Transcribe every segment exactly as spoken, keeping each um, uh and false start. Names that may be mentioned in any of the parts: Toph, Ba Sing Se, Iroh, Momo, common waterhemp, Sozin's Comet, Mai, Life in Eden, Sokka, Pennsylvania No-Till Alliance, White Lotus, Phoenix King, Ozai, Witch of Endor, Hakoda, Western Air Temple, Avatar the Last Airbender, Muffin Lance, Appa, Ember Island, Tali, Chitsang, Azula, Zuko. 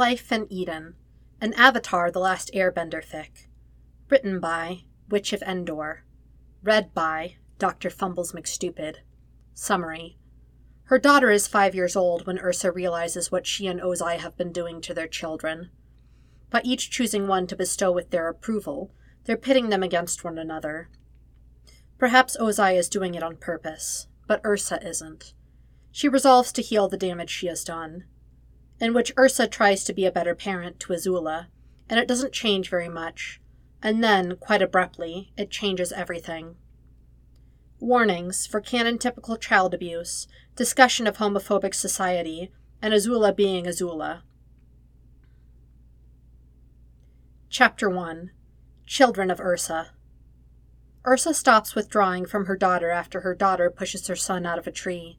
Life in Eden, an Avatar the Last Airbender fic. Written by Witch of Endor. Read by Doctor Fumbles McStupid. Summary. Her daughter is five years old when Ursa realizes what she and Ozai have been doing to their children. By each choosing one to bestow with their approval, they're pitting them against one another. Perhaps Ozai is doing it on purpose, but Ursa isn't. She resolves to heal the damage she has done, in which Ursa tries to be a better parent to Azula, and it doesn't change very much, and then, quite abruptly, it changes everything. Warnings for canon-typical child abuse, discussion of homophobic society, and Azula being Azula. Chapter one. Children of Ursa. Ursa stops withdrawing from her daughter after her daughter pushes her son out of a tree.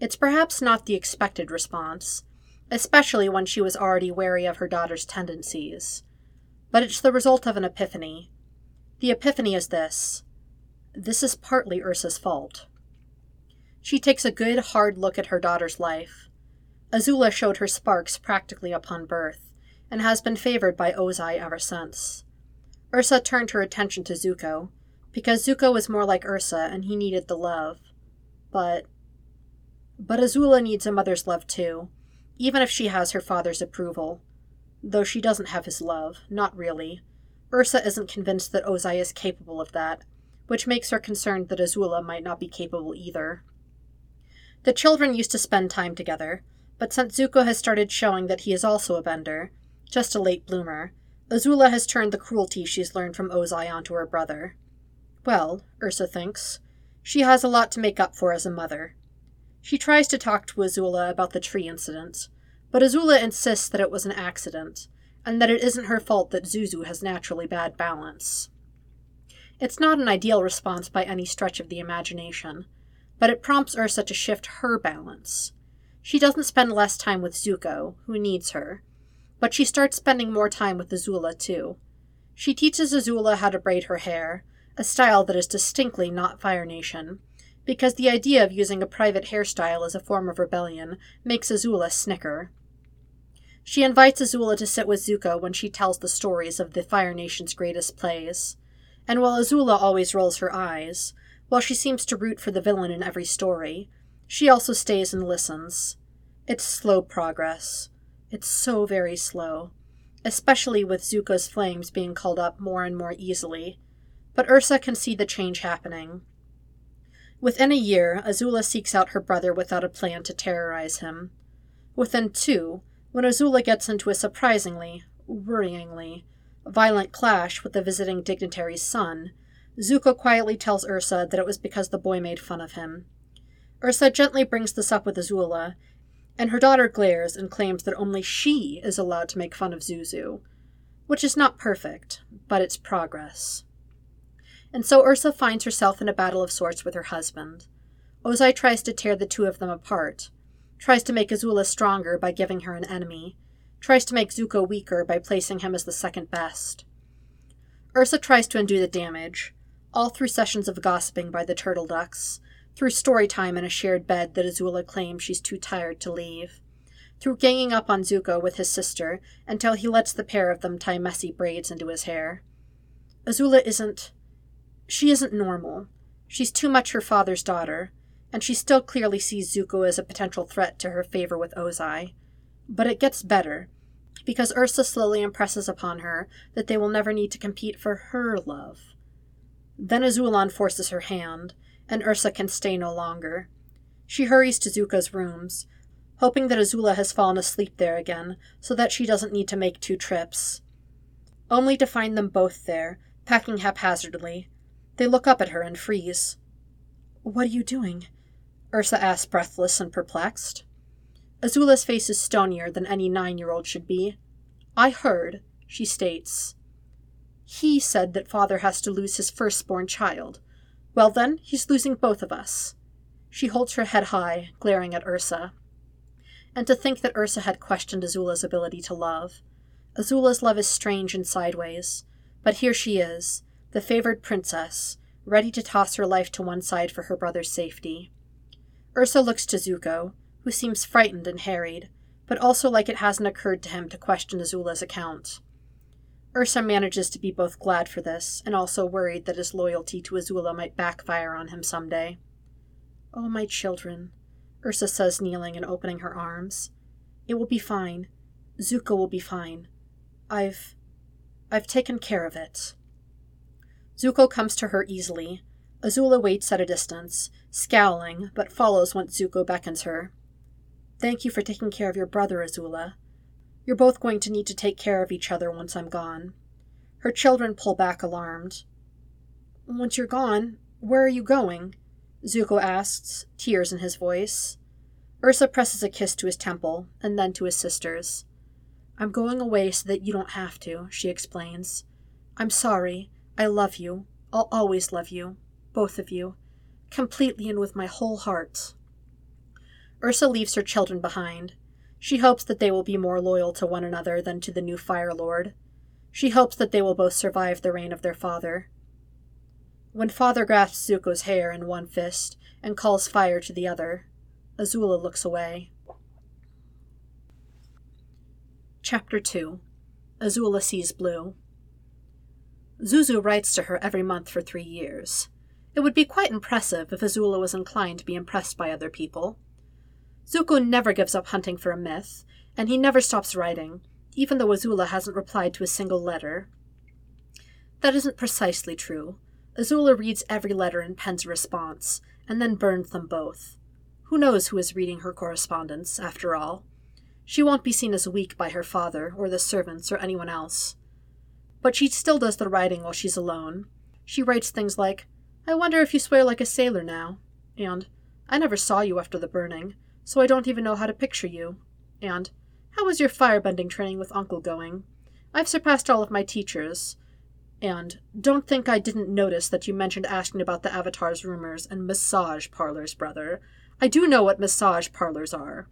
It's perhaps not the expected response, especially when she was already wary of her daughter's tendencies. But it's the result of an epiphany. The epiphany is this. This is partly Ursa's fault. She takes a good, hard look at her daughter's life. Azula showed her sparks practically upon birth, and has been favored by Ozai ever since. Ursa turned her attention to Zuko, because Zuko was more like Ursa and he needed the love. But... But Azula needs a mother's love too, even if she has her father's approval. Though she doesn't have his love, not really. Ursa isn't convinced that Ozai is capable of that, which makes her concerned that Azula might not be capable either. The children used to spend time together, but since Zuko has started showing that he is also a bender, just a late bloomer, Azula has turned the cruelty she's learned from Ozai onto her brother. Well, Ursa thinks, she has a lot to make up for as a mother. She tries to talk to Azula about the tree incident, but Azula insists that it was an accident, and that it isn't her fault that Zuzu has naturally bad balance. It's not an ideal response by any stretch of the imagination, but it prompts Ursa to shift her balance. She doesn't spend less time with Zuko, who needs her, but she starts spending more time with Azula, too. She teaches Azula how to braid her hair, a style that is distinctly not Fire Nation, because the idea of using a private hairstyle as a form of rebellion makes Azula snicker. She invites Azula to sit with Zuko when she tells the stories of the Fire Nation's greatest plays. And while Azula always rolls her eyes, while she seems to root for the villain in every story, she also stays and listens. It's slow progress. It's so very slow, especially with Zuko's flames being called up more and more easily. But Ursa can see the change happening. Within a year, Azula seeks out her brother without a plan to terrorize him. Within two, when Azula gets into a surprisingly, worryingly, violent clash with the visiting dignitary's son, Zuko quietly tells Ursa that it was because the boy made fun of him. Ursa gently brings this up with Azula, and her daughter glares and claims that only she is allowed to make fun of Zuzu, which is not perfect, but it's progress. And so Ursa finds herself in a battle of sorts with her husband. Ozai tries to tear the two of them apart, tries to make Azula stronger by giving her an enemy, tries to make Zuko weaker by placing him as the second best. Ursa tries to undo the damage, all through sessions of gossiping by the turtle ducks, through story time in a shared bed that Azula claims she's too tired to leave, through ganging up on Zuko with his sister until he lets the pair of them tie messy braids into his hair. Azula isn't... She isn't normal. She's too much her father's daughter, and she still clearly sees Zuko as a potential threat to her favor with Ozai. But it gets better, because Ursa slowly impresses upon her that they will never need to compete for her love. Then Azula forces her hand, and Ursa can stay no longer. She hurries to Zuko's rooms, hoping that Azula has fallen asleep there again, so that she doesn't need to make two trips. Only to find them both there, packing haphazardly. They look up at her and freeze. "What are you doing?" Ursa asks, breathless and perplexed. Azula's face is stonier than any nine-year-old should be. "I heard," she states. "He said that father has to lose his firstborn child. Well then, he's losing both of us." She holds her head high, glaring at Ursa. And to think that Ursa had questioned Azula's ability to love. Azula's love is strange and sideways, but here she is, the favored princess, ready to toss her life to one side for her brother's safety. Ursa looks to Zuko, who seems frightened and harried, but also like it hasn't occurred to him to question Azula's account. Ursa manages to be both glad for this and also worried that his loyalty to Azula might backfire on him someday. "Oh, my children," Ursa says, kneeling and opening her arms. "It will be fine. Zuko will be fine. I've... I've taken care of it." Zuko comes to her easily. Azula waits at a distance, scowling, but follows once Zuko beckons her. "Thank you for taking care of your brother, Azula. You're both going to need to take care of each other once I'm gone." Her children pull back, alarmed. "Once you're gone, where are you going?" Zuko asks, tears in his voice. Ursa presses a kiss to his temple, and then to his sister's. "I'm going away so that you don't have to," she explains. "I'm sorry. I love you. I'll always love you. Both of you. Completely and with my whole heart." Ursa leaves her children behind. She hopes that they will be more loyal to one another than to the new Fire Lord. She hopes that they will both survive the reign of their father. When Father grasps Zuko's hair in one fist and calls fire to the other, Azula looks away. Chapter two. Azula Sees Blue. Zuzu writes to her every month for three years. It would be quite impressive if Azula was inclined to be impressed by other people. Zuko never gives up hunting for a myth, and he never stops writing, even though Azula hasn't replied to a single letter. That isn't precisely true. Azula reads every letter and pens a response, and then burns them both. Who knows who is reading her correspondence, after all? She won't be seen as weak by her father, or the servants, or anyone else. But she still does the writing while she's alone. She writes things like, "I wonder if you swear like a sailor now," and "I never saw you after the burning, so I don't even know how to picture you," and "How is your firebending training with Uncle going? I've surpassed all of my teachers," and "Don't think I didn't notice that you mentioned asking about the Avatar's rumors and massage parlors, brother. I do know what massage parlors are."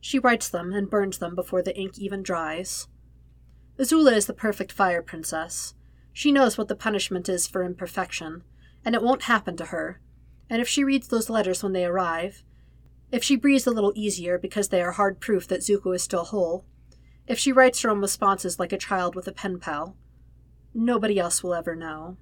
She writes them and burns them before the ink even dries. Azula is the perfect fire princess. She knows what the punishment is for imperfection, and it won't happen to her. And if she reads those letters when they arrive, if she breathes a little easier because they are hard proof that Zuko is still whole, if she writes her own responses like a child with a pen pal, nobody else will ever know.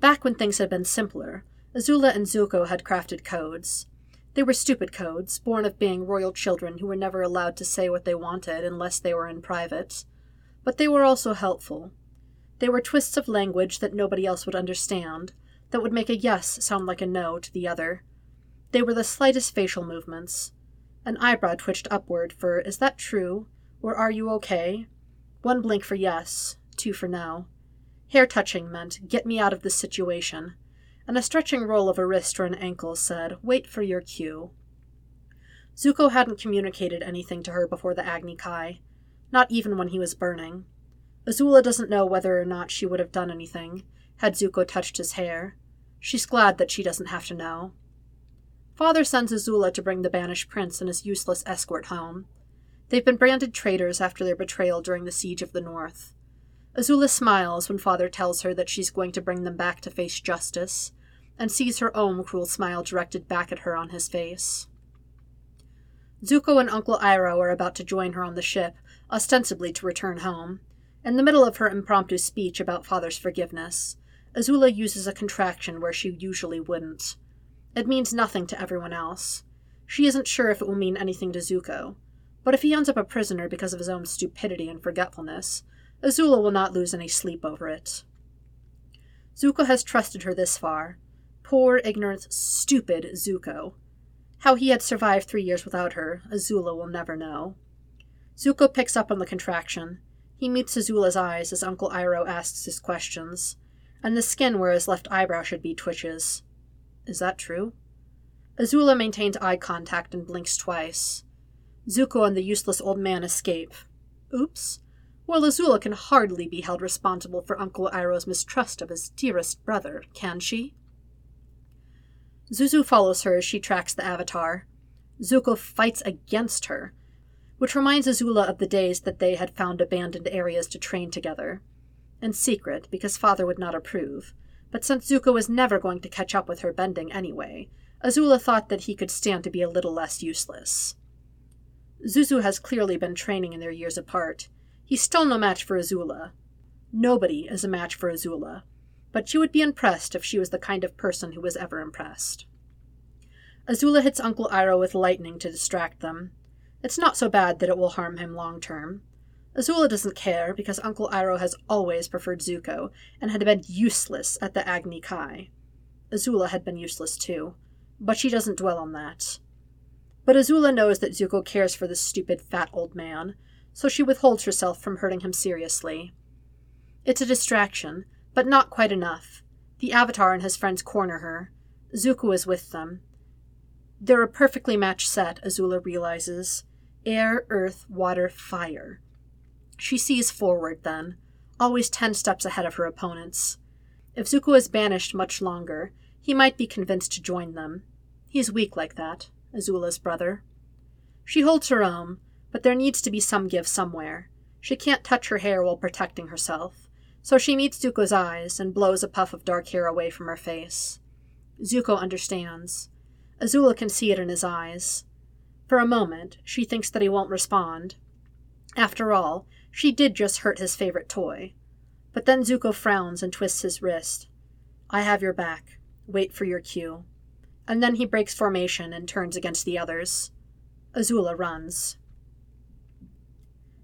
Back when things had been simpler, Azula and Zuko had crafted codes. They were stupid codes, born of being royal children who were never allowed to say what they wanted unless they were in private. But they were also helpful. They were twists of language that nobody else would understand, that would make a yes sound like a no to the other. They were the slightest facial movements. An eyebrow twitched upward for, "Is that true?" or "Are you okay?" One blink for yes, two for no. Hair touching meant, "Get me out of this situation," and a stretching roll of a wrist or an ankle said, "Wait for your cue." Zuko hadn't communicated anything to her before the Agni Kai, not even when he was burning. Azula doesn't know whether or not she would have done anything had Zuko touched his hair. She's glad that she doesn't have to know. Father sends Azula to bring the banished prince and his useless escort home. They've been branded traitors after their betrayal during the Siege of the North. Azula smiles when Father tells her that she's going to bring them back to face justice, and sees her own cruel smile directed back at her on his face. Zuko and Uncle Iroh are about to join her on the ship, ostensibly to return home. In the middle of her impromptu speech about Father's forgiveness, Azula uses a contraction where she usually wouldn't. It means nothing to everyone else. She isn't sure if it will mean anything to Zuko, but if he ends up a prisoner because of his own stupidity and forgetfulness, Azula will not lose any sleep over it. Zuko has trusted her this far. Poor, ignorant, stupid Zuko. How he had survived three years without her, Azula will never know. Zuko picks up on the contraction. He meets Azula's eyes as Uncle Iroh asks his questions, and the skin where his left eyebrow should be twitches. "Is that true?" Azula maintains eye contact and blinks twice. Zuko and the useless old man escape. Oops. Well, Azula can hardly be held responsible for Uncle Iroh's mistrust of his dearest brother, can she? Zuzu follows her as she tracks the Avatar. Zuko fights against her, which reminds Azula of the days that they had found abandoned areas to train together. In secret, because Father would not approve. But since Zuko was never going to catch up with her bending anyway, Azula thought that he could stand to be a little less useless. Zuzu has clearly been training in their years apart. He's still no match for Azula. Nobody is a match for Azula, but you would be impressed if she was the kind of person who was ever impressed. Azula hits Uncle Iroh with lightning to distract them. It's not so bad that it will harm him long term. Azula doesn't care because Uncle Iroh has always preferred Zuko and had been useless at the Agni Kai. Azula had been useless too, but she doesn't dwell on that. But Azula knows that Zuko cares for this stupid fat old man, so she withholds herself from hurting him seriously. It's a distraction, but not quite enough. The Avatar and his friends corner her. Zuko is with them. They're a perfectly matched set, Azula realizes. Air, earth, water, fire. She sees forward then, always ten steps ahead of her opponents. If Zuko is banished much longer, he might be convinced to join them. He's weak like that, Azula's brother. She holds her own, but there needs to be some give somewhere. She can't touch her hair while protecting herself, so she meets Zuko's eyes and blows a puff of dark hair away from her face. Zuko understands. Azula can see it in his eyes. For a moment, she thinks that he won't respond. After all, she did just hurt his favorite toy. But then Zuko frowns and twists his wrist. I have your back. Wait for your cue. And then he breaks formation and turns against the others. Azula runs.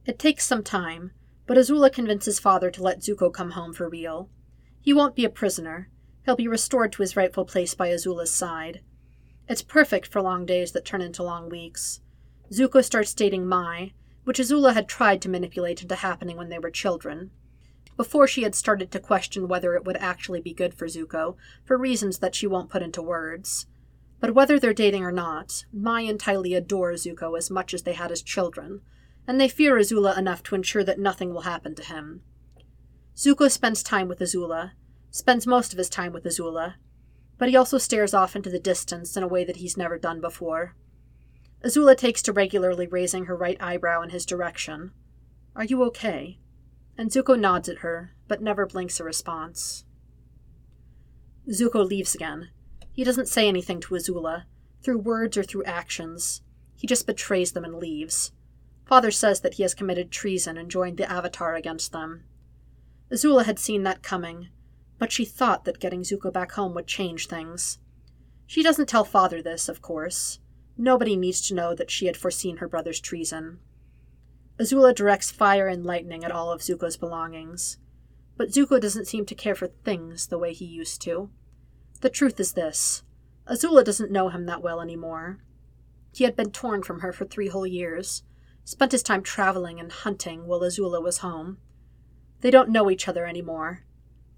It takes some time, but Azula convinces Father to let Zuko come home for real. He won't be a prisoner. He'll be restored to his rightful place by Azula's side. It's perfect for long days that turn into long weeks. Zuko starts dating Mai, which Azula had tried to manipulate into happening when they were children, before she had started to question whether it would actually be good for Zuko, for reasons that she won't put into words. But whether they're dating or not, Mai and Tali adore Zuko as much as they had as children, and they fear Azula enough to ensure that nothing will happen to him. Zuko spends time with Azula, spends most of his time with Azula, but he also stares off into the distance in a way that he's never done before. Azula takes to regularly raising her right eyebrow in his direction. Are you okay? And Zuko nods at her, but never blinks a response. Zuko leaves again. He doesn't say anything to Azula, through words or through actions. He just betrays them and leaves. Father says that he has committed treason and joined the Avatar against them. Azula had seen that coming, but she thought that getting Zuko back home would change things. She doesn't tell Father this, of course. Nobody needs to know that she had foreseen her brother's treason. Azula directs fire and lightning at all of Zuko's belongings, but Zuko doesn't seem to care for things the way he used to. The truth is this: Azula doesn't know him that well anymore. He had been torn from her for three whole years, spent his time traveling and hunting while Azula was home. They don't know each other anymore.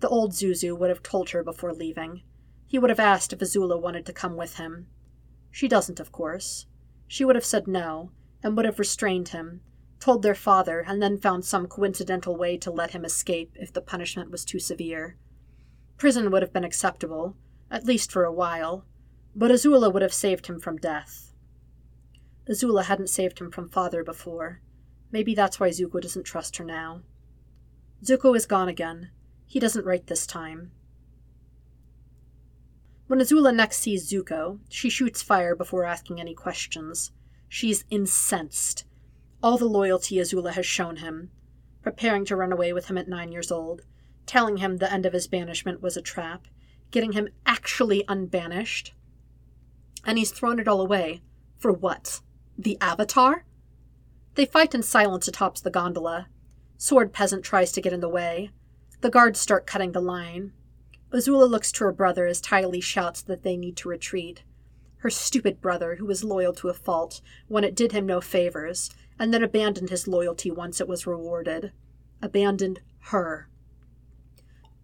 The old Zuzu would have told her before leaving. He would have asked if Azula wanted to come with him. She doesn't, of course. She would have said no, and would have restrained him, told their father, and then found some coincidental way to let him escape if the punishment was too severe. Prison would have been acceptable, at least for a while, but Azula would have saved him from death. Azula hadn't saved him from Father before. Maybe that's why Zuko doesn't trust her now. Zuko is gone again. He doesn't write this time. When Azula next sees Zuko, she shoots fire before asking any questions. She's incensed. All the loyalty Azula has shown him, preparing to run away with him at nine years old, telling him the end of his banishment was a trap, getting him actually unbanished. And he's thrown it all away. For what? The Avatar? They fight in silence atop the gondola. Sword Peasant tries to get in the way. The guards start cutting the line. Azula looks to her brother as Ty Lee shouts that they need to retreat. Her stupid brother, who was loyal to a fault when it did him no favors, and then abandoned his loyalty once it was rewarded. Abandoned her.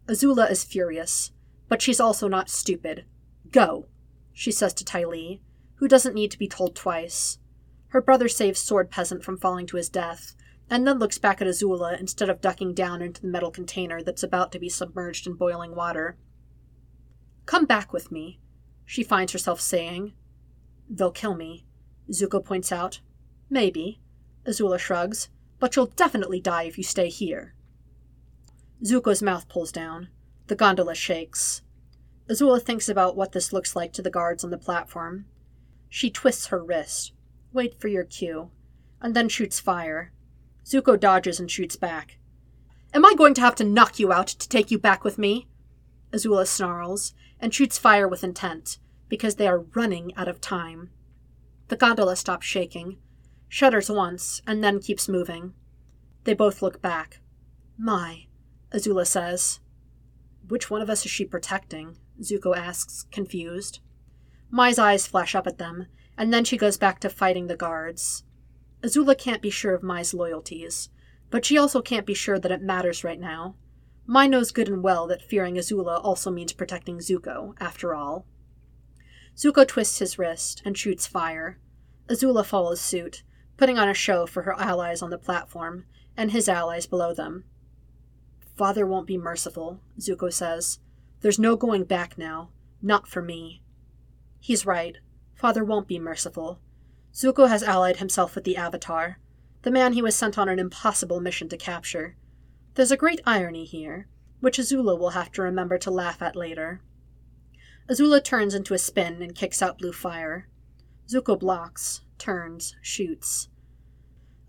Azula is furious, but she's also not stupid. Go, she says to Ty Lee, who doesn't need to be told twice. Her brother saves Sword Peasant from falling to his death, and then looks back at Azula instead of ducking down into the metal container that's about to be submerged in boiling water. Come back with me, she finds herself saying. They'll kill me, Zuko points out. Maybe, Azula shrugs, but you'll definitely die if you stay here. Zuko's mouth pulls down. The gondola shakes. Azula thinks about what this looks like to the guards on the platform. She twists her wrist. Wait for your cue. and then shoots fire. Zuko dodges and shoots back. "Am I going to have to knock you out to take you back with me?" Azula snarls, and shoots fire with intent, because they are running out of time. The gondola stops shaking, shudders once, and then keeps moving. They both look back. "My," Azula says. "Which one of us is she protecting?" Zuko asks, confused. Mai's eyes flash up at them, and then she goes back to fighting the guards. Azula can't be sure of Mai's loyalties, but she also can't be sure that it matters right now. Mai knows good and well that fearing Azula also means protecting Zuko, after all. Zuko twists his wrist and shoots fire. Azula follows suit, putting on a show for her allies on the platform, and his allies below them. "Father won't be merciful," Zuko says. "There's no going back now. Not for me." He's right. Father won't be merciful. Zuko has allied himself with the Avatar, the man he was sent on an impossible mission to capture. There's a great irony here, which Azula will have to remember to laugh at later. Azula turns into a spin and kicks out blue fire. Zuko blocks, turns, shoots.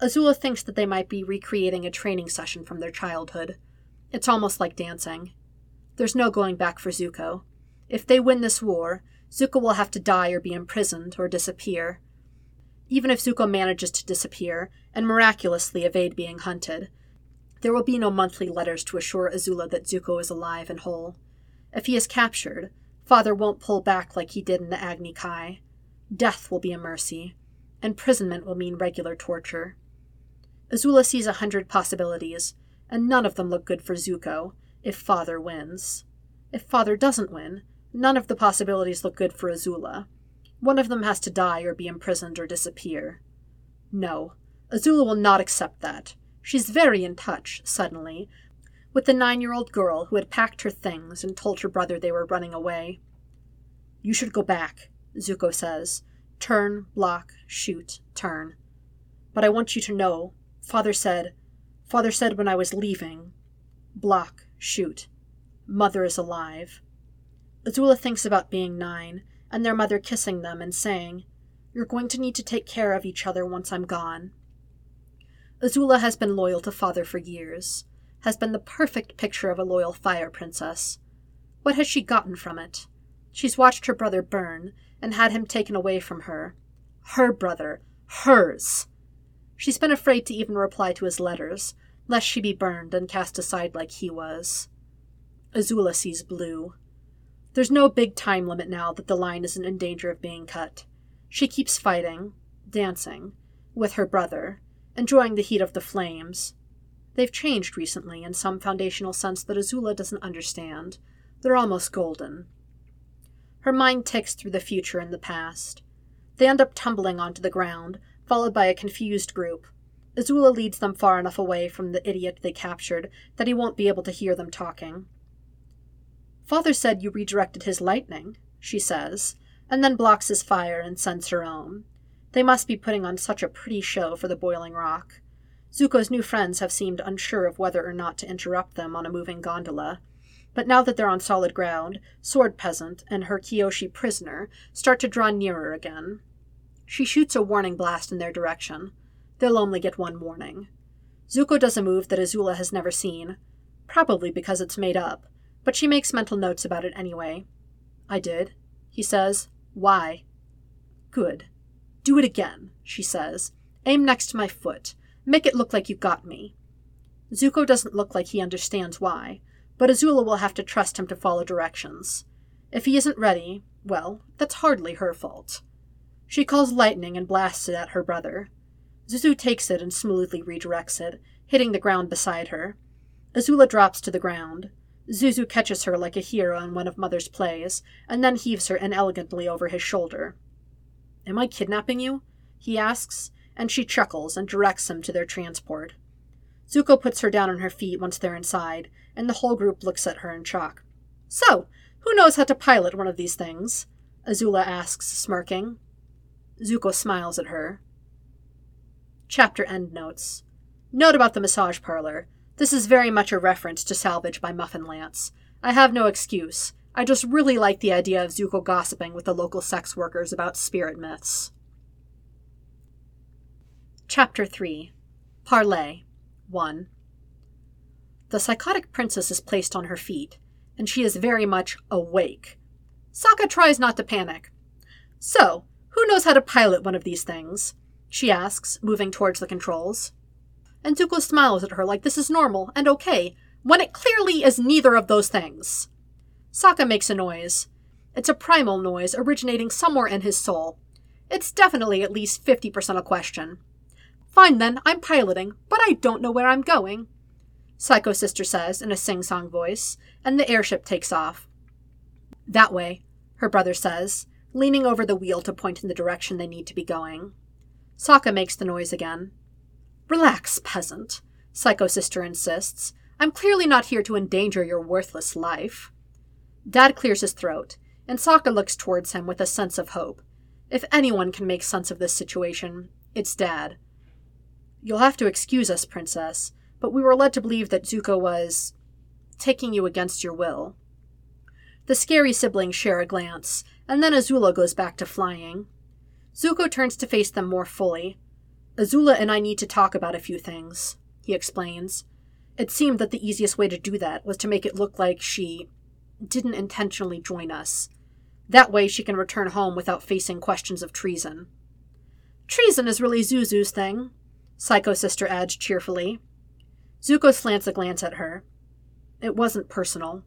Azula thinks that they might be recreating a training session from their childhood. It's almost like dancing. There's no going back for Zuko. If they win this war, Zuko will have to die or be imprisoned or disappear. Even if Zuko manages to disappear and miraculously evade being hunted, there will be no monthly letters to assure Azula that Zuko is alive and whole. If he is captured, Father won't pull back like he did in the Agni Kai. Death will be a mercy. Imprisonment will mean regular torture. Azula sees a hundred possibilities, and none of them look good for Zuko if Father wins. If Father doesn't win, none of the possibilities look good for Azula. One of them has to die or be imprisoned or disappear. No, Azula will not accept that. She's very in touch, suddenly, with the nine-year-old girl who had packed her things and told her brother they were running away. "You should go back," Zuko says. "Turn, block, shoot, turn. But I want you to know, Father said, Father said when I was leaving, block, shoot. Mother is alive." Azula thinks about being nine, and their mother kissing them and saying, "You're going to need to take care of each other once I'm gone." Azula has been loyal to Father for years, has been the perfect picture of a loyal fire princess. What has she gotten from it? She's watched her brother burn and had him taken away from her. Her brother. Hers. She's been afraid to even reply to his letters, lest she be burned and cast aside like he was. Azula sees blue. There's no big time limit now that the line isn't in danger of being cut. She keeps fighting, dancing, with her brother, enjoying the heat of the flames. They've changed recently in some foundational sense that Azula doesn't understand. They're almost golden. Her mind ticks through the future and the past. They end up tumbling onto the ground, followed by a confused group. Azula leads them far enough away from the idiot they captured that he won't be able to hear them talking. "Father said you redirected his lightning," she says, and then blocks his fire and sends her own. They must be putting on such a pretty show for the boiling rock. Zuko's new friends have seemed unsure of whether or not to interrupt them on a moving gondola. But now that they're on solid ground, Sword Peasant and her Kyoshi prisoner start to draw nearer again. She shoots a warning blast in their direction. They'll only get one warning. Zuko does a move that Azula has never seen, probably because it's made up, but she makes mental notes about it anyway. "I did," he says. "Why?" "Good. Do it again," she says. "Aim next to my foot. Make it look like you got me." Zuko doesn't look like he understands why, but Azula will have to trust him to follow directions. If he isn't ready, well, that's hardly her fault. She calls lightning and blasts it at her brother. Zuzu takes it and smoothly redirects it, hitting the ground beside her. Azula drops to the ground. Zuzu catches her like a hero in one of Mother's plays, and then heaves her inelegantly over his shoulder. "Am I kidnapping you?" he asks, and she chuckles and directs him to their transport. Zuko puts her down on her feet once they're inside, and the whole group looks at her in shock. "So, who knows how to pilot one of these things?" Azula asks, smirking. Zuko smiles at her. Chapter end notes. Note about the massage parlor. This is very much a reference to Salvage by Muffin Lance. I have no excuse. I just really like the idea of Zuko gossiping with the local sex workers about spirit myths. Chapter three. Parley. one. The psychotic princess is placed on her feet, and she is very much awake. Sokka tries not to panic. "So, who knows how to pilot one of these things?" she asks, moving towards the controls. And Zuko smiles at her like this is normal and okay, when it clearly is neither of those things. Sokka makes a noise. It's a primal noise originating somewhere in his soul. It's definitely at least fifty percent a question. "Fine then, I'm piloting, but I don't know where I'm going," Psycho Sister says in a sing-song voice, and the airship takes off. "That way," her brother says, leaning over the wheel to point in the direction they need to be going. Sokka makes the noise again. "Relax, peasant," Psycho Sister insists. "I'm clearly not here to endanger your worthless life." Dad clears his throat, and Sokka looks towards him with a sense of hope. If anyone can make sense of this situation, it's Dad. "You'll have to excuse us, Princess, but we were led to believe that Zuko was taking you against your will." The scary siblings share a glance, and then Azula goes back to flying. Zuko turns to face them more fully. "Azula and I need to talk about a few things," he explains. "It seemed that the easiest way to do that was to make it look like she didn't intentionally join us. That way she can return home without facing questions of treason." "Treason is really Zuzu's thing," Psycho Sister adds cheerfully. Zuko slants a glance at her. "It wasn't personal."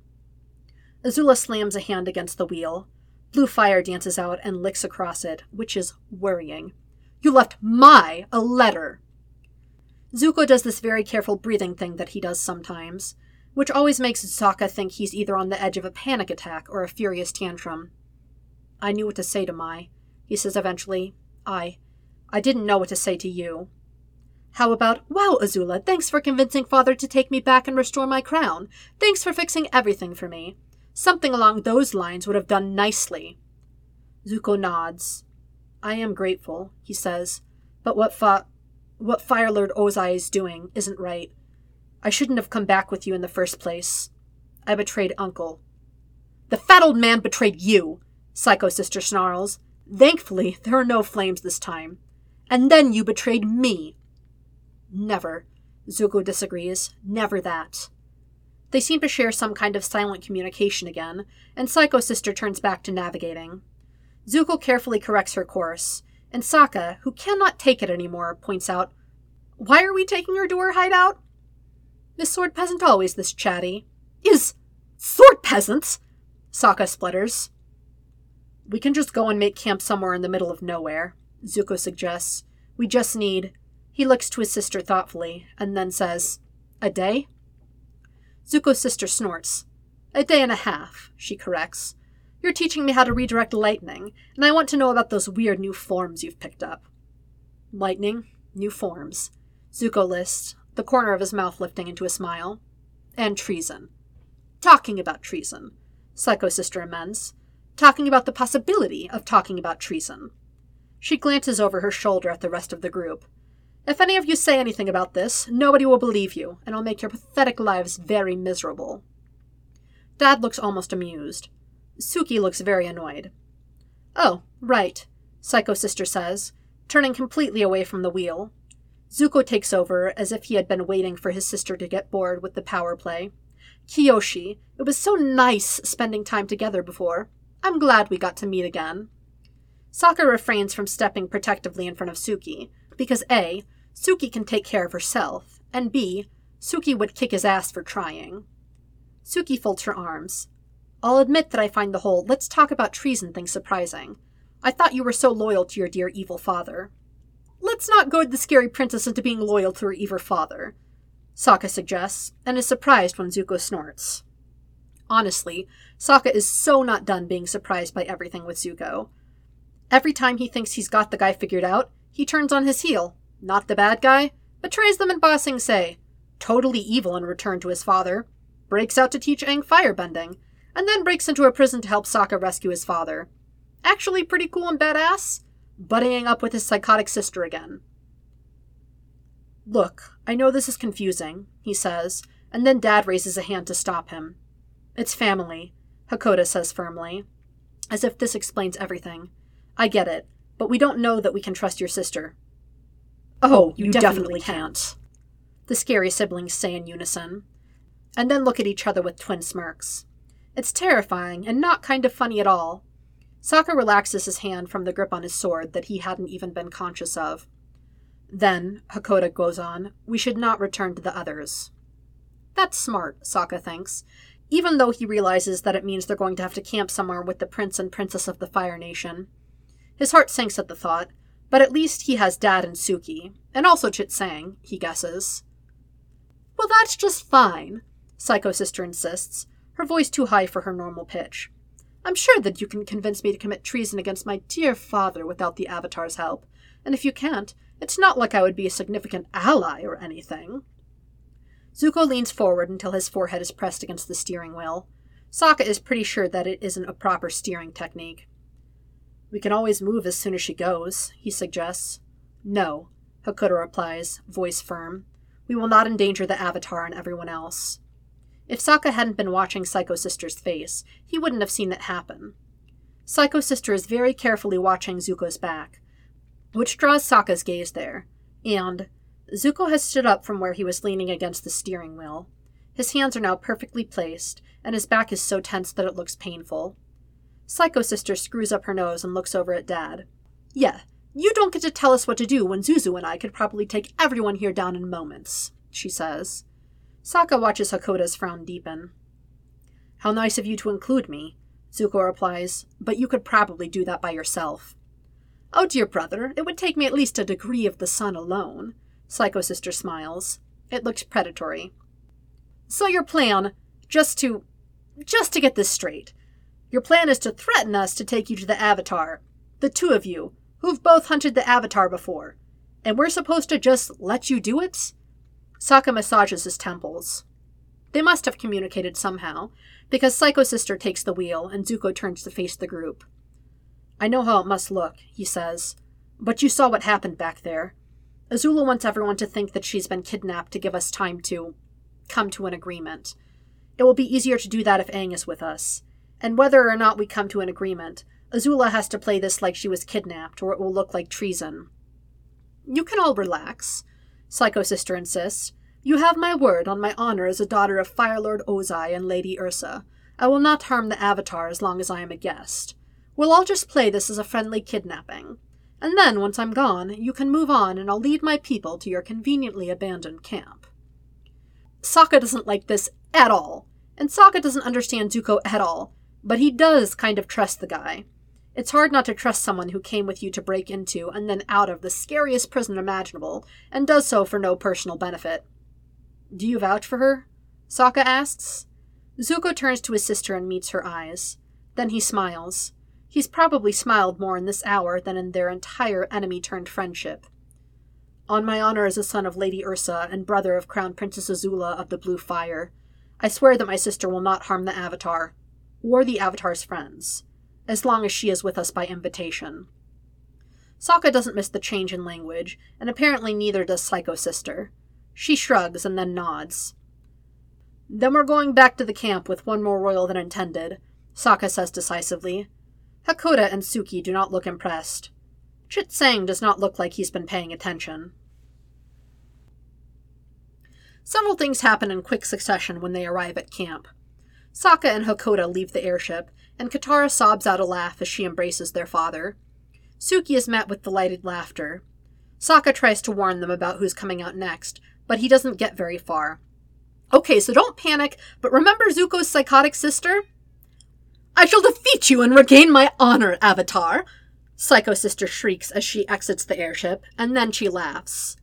Azula slams a hand against the wheel. Blue fire dances out and licks across it, which is worrying. "You left my a letter!" Zuko does this very careful breathing thing that he does sometimes, which always makes Sokka think he's either on the edge of a panic attack or a furious tantrum. "I knew what to say to Mai," he says eventually. I, I didn't know what to say to you." "How about, 'Wow, Azula, thanks for convincing Father to take me back and restore my crown. Thanks for fixing everything for me.' Something along those lines would have done nicely." Zuko nods. "I am grateful," he says, "but what fa- what Fire Lord Ozai is doing isn't right. I shouldn't have come back with you in the first place. I betrayed Uncle." "The fat old man betrayed you," Psycho Sister snarls. "Thankfully, there are no flames this time. And then you betrayed me." "Never," Zuko disagrees. "Never that." They seem to share some kind of silent communication again, and Psycho Sister turns back to navigating. Zuko carefully corrects her course, and Sokka, who cannot take it anymore, points out, "Why are we taking her to her hideout?" "This sword peasant always this chatty." "Is sword peasants?" Sokka splutters. "We can just go and make camp somewhere in the middle of nowhere," Zuko suggests. "We just need..." He looks to his sister thoughtfully, and then says, "A day?" Zuko's sister snorts. "A day and a half," she corrects. "You're teaching me how to redirect lightning, and I want to know about those weird new forms you've picked up." "Lightning, new forms," Zuko lists, the corner of his mouth lifting into a smile. "And treason." "Talking about treason," Psycho Sister amends. "Talking about the possibility of talking about treason." She glances over her shoulder at the rest of the group. "If any of you say anything about this, nobody will believe you, and I'll make your pathetic lives very miserable." Dad looks almost amused. Suki looks very annoyed. "Oh, right," Psycho Sister says, turning completely away from the wheel. Zuko takes over, as if he had been waiting for his sister to get bored with the power play. "Kiyoshi, it was so nice spending time together before. I'm glad we got to meet again." Sokka refrains from stepping protectively in front of Suki, because A, Suki can take care of herself, and B, Suki would kick his ass for trying. Suki folds her arms. "I'll admit that I find the whole let's talk about treason thing surprising. I thought you were so loyal to your dear evil father." "Let's not goad the scary princess into being loyal to her evil father," Sokka suggests, and is surprised when Zuko snorts. Honestly, Sokka is so not done being surprised by everything with Zuko. Every time he thinks he's got the guy figured out, he turns on his heel, not the bad guy, betrays them in Ba Sing Se, totally evil in return to his father, breaks out to teach Aang firebending, and then breaks into a prison to help Sokka rescue his father. Actually pretty cool and badass, buddying up with his psychotic sister again. "Look, I know this is confusing," he says, and then Dad raises a hand to stop him. "It's family," Hakoda says firmly, as if this explains everything. "I get it. But we don't know that we can trust your sister." Oh, you, you definitely, definitely can't. The scary siblings say in unison, and then look at each other with twin smirks. It's terrifying and not kind of funny at all. Sokka relaxes his hand from the grip on his sword that he hadn't even been conscious of. Then, Hakoda goes on, we should not return to the others. That's smart, Sokka thinks, even though he realizes that it means they're going to have to camp somewhere with the prince and princess of the Fire Nation. His heart sinks at the thought, but at least he has Dad and Suki, and also Chitsang, he guesses. Well, that's just fine, Psycho Sister insists, her voice too high for her normal pitch. I'm sure that you can convince me to commit treason against my dear father without the Avatar's help, and if you can't, it's not like I would be a significant ally or anything. Zuko leans forward until his forehead is pressed against the steering wheel. Sokka is pretty sure that it isn't a proper steering technique. We can always move as soon as she goes, he suggests. No, Hakoda replies, voice firm. We will not endanger the Avatar and everyone else. If Sokka hadn't been watching Psycho Sister's face, he wouldn't have seen that happen. Psycho Sister is very carefully watching Zuko's back, which draws Sokka's gaze there, and Zuko has stood up from where he was leaning against the steering wheel. His hands are now perfectly placed, and his back is so tense that it looks painful. Psycho Sister screws up her nose and looks over at Dad. Yeah, you don't get to tell us what to do when Zuzu and I could probably take everyone here down in moments, she says. Sokka watches Hakoda's frown deepen. How nice of you to include me, Zuko replies, but you could probably do that by yourself. Oh dear brother, it would take me at least a degree of the sun alone. Psycho Sister smiles. It looks predatory. So your plan, just to, just to get this straight, your plan is to threaten us to take you to the Avatar, the two of you, who've both hunted the Avatar before, and we're supposed to just let you do it? Sokka massages his temples. They must have communicated somehow, because Psycho Sister takes the wheel and Zuko turns to face the group. I know how it must look, he says, but you saw what happened back there. Azula wants everyone to think that she's been kidnapped to give us time to come to an agreement. It will be easier to do that if Aang is with us. And whether or not we come to an agreement, Azula has to play this like she was kidnapped or it will look like treason. You can all relax, Psycho Sister insists. You have my word on my honor as a daughter of Fire Lord Ozai and Lady Ursa. I will not harm the Avatar as long as I am a guest. We'll all just play this as a friendly kidnapping. And then, once I'm gone, you can move on and I'll lead my people to your conveniently abandoned camp. Sokka doesn't like this at all, and Sokka doesn't understand Zuko at all, but he does kind of trust the guy. It's hard not to trust someone who came with you to break into and then out of the scariest prison imaginable, and does so for no personal benefit. Do you vouch for her? Sokka asks. Zuko turns to his sister and meets her eyes. Then he smiles. He's probably smiled more in this hour than in their entire enemy-turned-friendship. On my honor as a son of Lady Ursa and brother of Crown Princess Azula of the Blue Fire, I swear that my sister will not harm the Avatar, or the Avatar's friends, as long as she is with us by invitation. Sokka doesn't miss the change in language, and apparently neither does Psycho Sister. She shrugs and then nods. Then we're going back to the camp with one more royal than intended, Sokka says decisively. Hakoda and Suki do not look impressed. Chitsang does not look like he's been paying attention. Several things happen in quick succession when they arrive at camp. Sokka and Hakoda leave the airship, and Katara sobs out a laugh as she embraces their father. Suki is met with delighted laughter. Sokka tries to warn them about who's coming out next, but he doesn't get very far. Okay, so don't panic, but remember Zuko's psychotic sister? I shall defeat you and regain my honor, Avatar! Psycho Sister shrieks as she exits the airship, and then she laughs.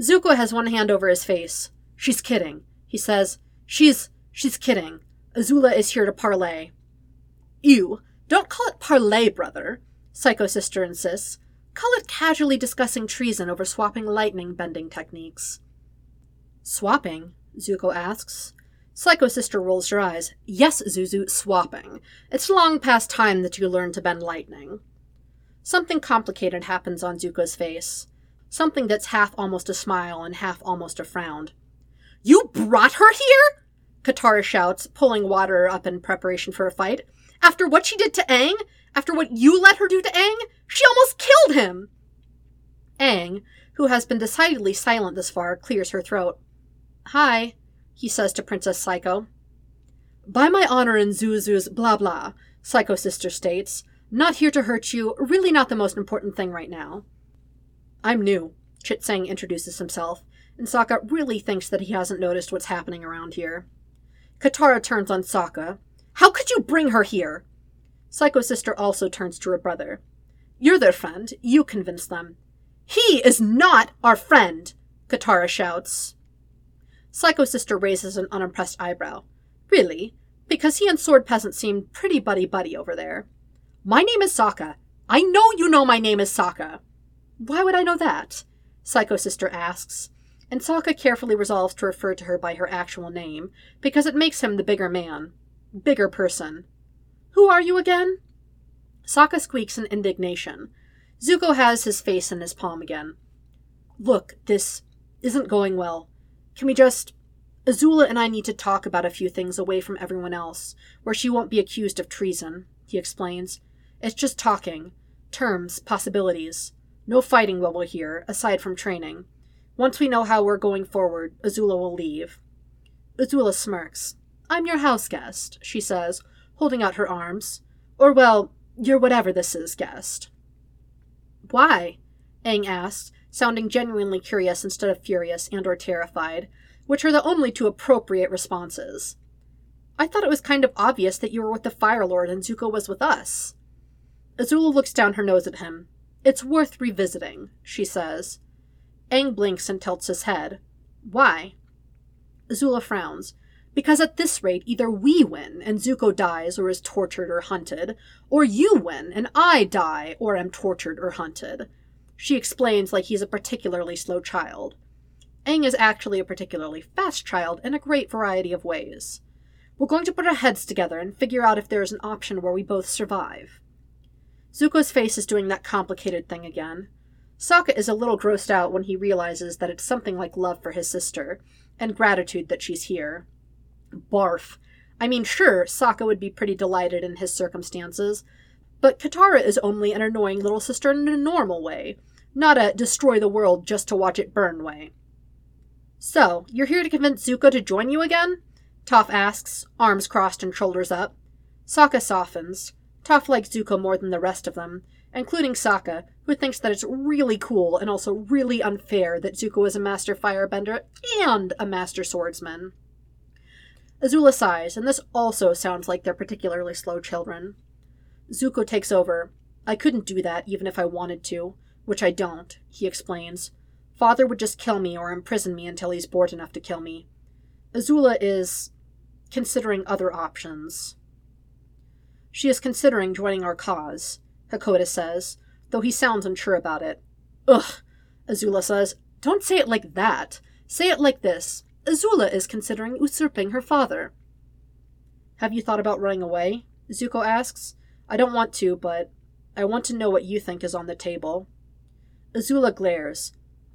Zuko has one hand over his face. She's kidding, he says. She's, she's kidding. Azula is here to parley. Ew, don't call it parley, brother, Psycho Sister insists. Call it casually discussing treason over swapping lightning bending techniques. Swapping? Zuko asks. Psycho Sister rolls her eyes. Yes, Zuzu, swapping. It's long past time that you learn to bend lightning. Something complicated happens on Zuko's face. Something that's half almost a smile and half almost a frown. You brought her here? Katara shouts, pulling water up in preparation for a fight. After what she did to Aang? After what you let her do to Aang? She almost killed him! Aang, who has been decidedly silent this far, clears her throat. "Hi," he says to Princess Psycho. "By my honor and Zuzu's blah blah," Psycho Sister states, "not here to hurt you, really not the most important thing right now." "I'm new," Chitsang introduces himself, and Sokka really thinks that he hasn't noticed what's happening around here. Katara turns on Sokka. "How could you bring her here?" Psycho Sister also turns to her brother. "You're their friend. You convince them." "He is not our friend," Katara shouts. Psycho Sister raises an unimpressed eyebrow. "Really? Because he and Sword Peasant seem pretty buddy-buddy over there." "My name is Sokka. I know you know my name is Sokka." "Why would I know that?" Psycho Sister asks, and Sokka carefully resolves to refer to her by her actual name, because it makes him the bigger man. Bigger person. "Who are you again?" Sokka squeaks in indignation. Zuko has his face in his palm again. "Look, this isn't going well. Can we just... Azula and I need to talk about a few things away from everyone else, where she won't be accused of treason," he explains. "It's just talking. Terms, possibilities. No fighting while we're here, aside from training. Once we know how we're going forward, Azula will leave." Azula smirks. "I'm your house guest," she says, holding out her arms. "Or, well, your whatever this is guest." "Why?" Aang asks, sounding genuinely curious instead of furious and or terrified, which are the only two appropriate responses. "I thought it was kind of obvious that you were with the Fire Lord and Zuko was with us." Azula looks down her nose at him. "It's worth revisiting," she says. Aang blinks and tilts his head. "Why?" Azula frowns. "Because at this rate, either we win and Zuko dies or is tortured or hunted, or you win and I die or am tortured or hunted." She explains like he's a particularly slow child. Aang is actually a particularly fast child in a great variety of ways. "We're going to put our heads together and figure out if there is an option where we both survive." Zuko's face is doing that complicated thing again. Sokka is a little grossed out when he realizes that it's something like love for his sister, and gratitude that she's here. Barf. I mean, sure, Sokka would be pretty delighted in his circumstances, but Katara is only an annoying little sister in a normal way, not a destroy the world just to watch it burn way. "So, you're here to convince Zuko to join you again?" Toph asks, arms crossed and shoulders up. Sokka softens. Toph likes Zuko more than the rest of them, including Sokka, who thinks that it's really cool and also really unfair that Zuko is a master firebender and a master swordsman. Azula sighs, and this also sounds like they're particularly slow children. Zuko takes over. "I couldn't do that, even if I wanted to, which I don't," he explains. "Father would just kill me or imprison me until he's bored enough to kill me." Azula is considering other options. "She is considering joining our cause," Hakoda says, though he sounds unsure about it. "Ugh," Azula says. "Don't say it like that. Say it like this. Azula is considering usurping her father." "Have you thought about running away?" Zuko asks. "I don't want to, but I want to know what you think is on the table." Azula glares.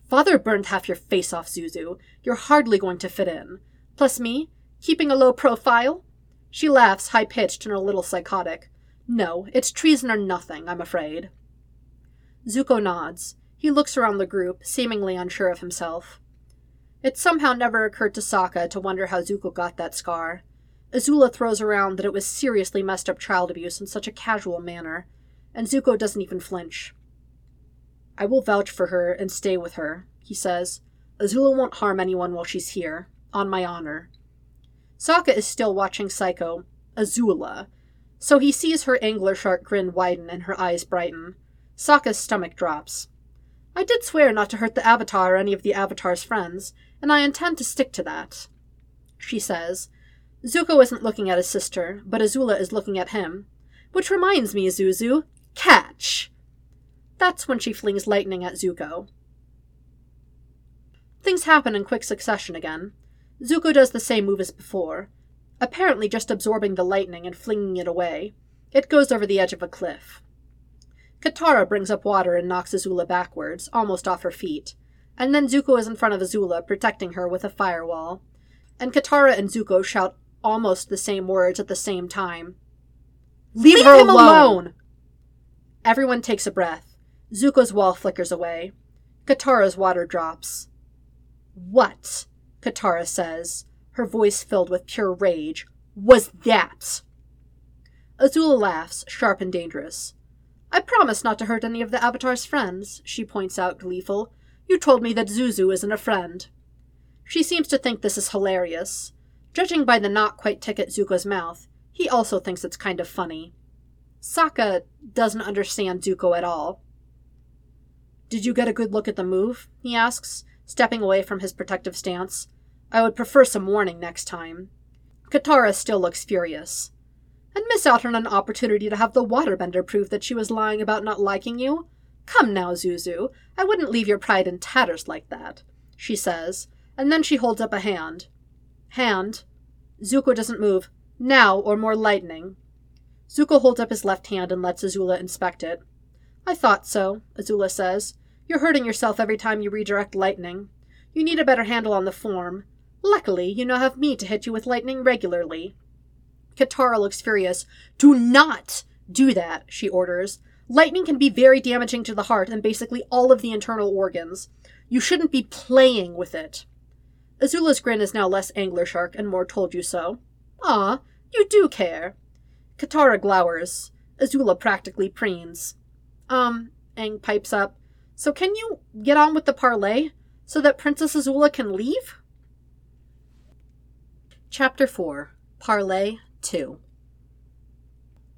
"Father burned half your face off, Zuzu. You're hardly going to fit in. Plus me, keeping a low profile?" She laughs, high-pitched and a little psychotic. "No, it's treason or nothing, I'm afraid." Zuko nods. He looks around the group, seemingly unsure of himself. It somehow never occurred to Sokka to wonder how Zuko got that scar. Azula throws around that it was seriously messed up child abuse in such a casual manner, and Zuko doesn't even flinch. "I will vouch for her and stay with her," he says. "Azula won't harm anyone while she's here, on my honor." Sokka is still watching Psycho, Azula, so he sees her angler shark grin widen and her eyes brighten. Sokka's stomach drops. "I did swear not to hurt the Avatar or any of the Avatar's friends, and I intend to stick to that," she says. Zuko isn't looking at his sister, but Azula is looking at him. "Which reminds me, Zuzu, catch!" That's when she flings lightning at Zuko. Things happen in quick succession again. Zuko does the same move as before, apparently just absorbing the lightning and flinging it away. It goes over the edge of a cliff. Katara brings up water and knocks Azula backwards, almost off her feet. And then Zuko is in front of Azula, protecting her with a firewall. And Katara and Zuko shout almost the same words at the same time. "Leave, Leave her him alone! alone!" Everyone takes a breath. Zuko's wall flickers away. Katara's water drops. What, Katara says, her voice filled with pure rage, was that? Azula laughs, sharp and dangerous. I promise not to hurt any of the Avatar's friends, she points out, gleeful. You told me that Zuzu isn't a friend. She seems to think this is hilarious. Judging by the not-quite tick at Zuko's mouth, he also thinks it's kind of funny. Sokka doesn't understand Zuko at all. Did you get a good look at the move? He asks, stepping away from his protective stance. I would prefer some warning next time. Katara still looks furious. And miss out on an opportunity to have the waterbender prove that she was lying about not liking you? Come now, Zuzu. I wouldn't leave your pride in tatters like that, she says, and then she holds up a hand. Hand. Zuko doesn't move. Now or more lightning. Zuko holds up his left hand and lets Azula inspect it. I thought so, Azula says. You're hurting yourself every time you redirect lightning. You need a better handle on the form. Luckily, you now have me to hit you with lightning regularly. Katara looks furious. Do not do that, she orders. Lightning can be very damaging to the heart and basically all of the internal organs. You shouldn't be playing with it. Azula's grin is now less angler-shark and more told-you-so. Ah, you do care. Katara glowers. Azula practically preens. Um, Aang pipes up. So can you get on with the parlay so that Princess Azula can leave? Chapter four. Parlay two.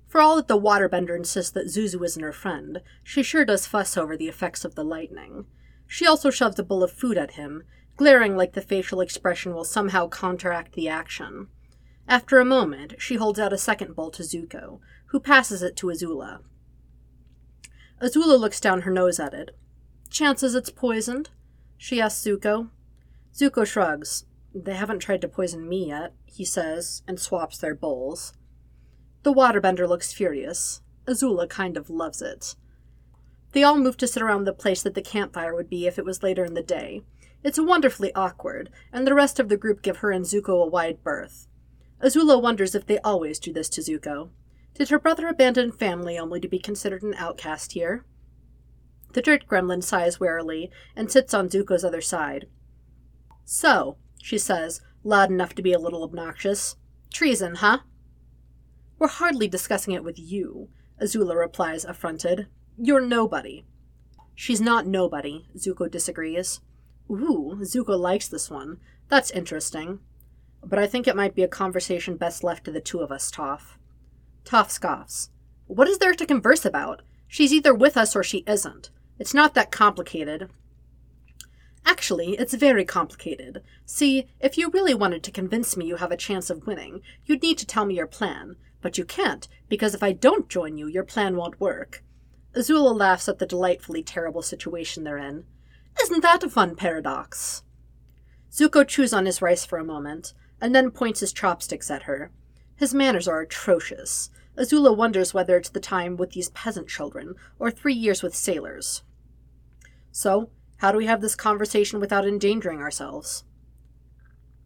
For all that the waterbender insists that Zuzu isn't her friend, she sure does fuss over the effects of the lightning. She also shoves a bowl of food at him, glaring like the facial expression will somehow counteract the action. After a moment, she holds out a second bowl to Zuko, who passes it to Azula. Azula looks down her nose at it. Chances it's poisoned? She asks Zuko. Zuko shrugs. They haven't tried to poison me yet, he says, and swaps their bowls. The waterbender looks furious. Azula kind of loves it. They all move to sit around the place that the campfire would be if it was later in the day. It's wonderfully awkward, and the rest of the group give her and Zuko a wide berth. Azula wonders if they always do this to Zuko. Did her brother abandon family only to be considered an outcast here? The dirt gremlin sighs wearily and sits on Zuko's other side. So, she says, loud enough to be a little obnoxious, treason, huh? We're hardly discussing it with you, Azula replies, affronted. You're nobody. She's not nobody, Zuko disagrees. Ooh, Zuko likes this one. That's interesting. But I think it might be a conversation best left to the two of us, Toph. Toph scoffs. What is there to converse about? She's either with us or she isn't. It's not that complicated. Actually, it's very complicated. See, if you really wanted to convince me you have a chance of winning, you'd need to tell me your plan. But you can't, because if I don't join you, your plan won't work. Azula laughs at the delightfully terrible situation they're in. Isn't that a fun paradox? Zuko chews on his rice for a moment, and then points his chopsticks at her. His manners are atrocious. Azula wonders whether it's the time with these peasant children, or three years with sailors. So, how do we have this conversation without endangering ourselves?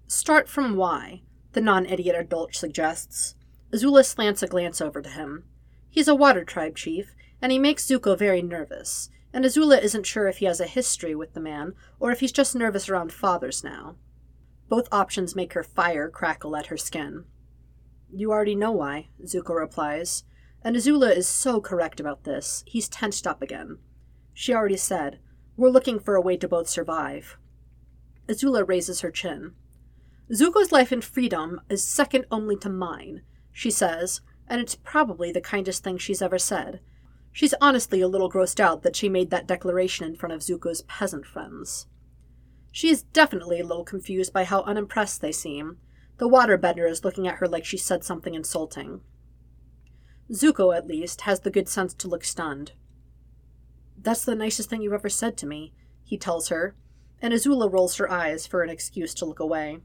Start from why, the non-idiot adult suggests. Azula slants a glance over to him. He's a water tribe chief, and he makes Zuko very nervous, and Azula isn't sure if he has a history with the man, or if he's just nervous around fathers now. Both options make her fire crackle at her skin. You already know why, Zuko replies, and Azula is so correct about this, he's tensed up again. She already said, we're looking for a way to both survive. Azula raises her chin. Zuko's life in freedom is second only to mine, she says, and it's probably the kindest thing she's ever said. She's honestly a little grossed out that she made that declaration in front of Zuko's peasant friends. She is definitely a little confused by how unimpressed they seem. The waterbender is looking at her like she said something insulting. Zuko, at least, has the good sense to look stunned. That's the nicest thing you've ever said to me, he tells her, and Azula rolls her eyes for an excuse to look away.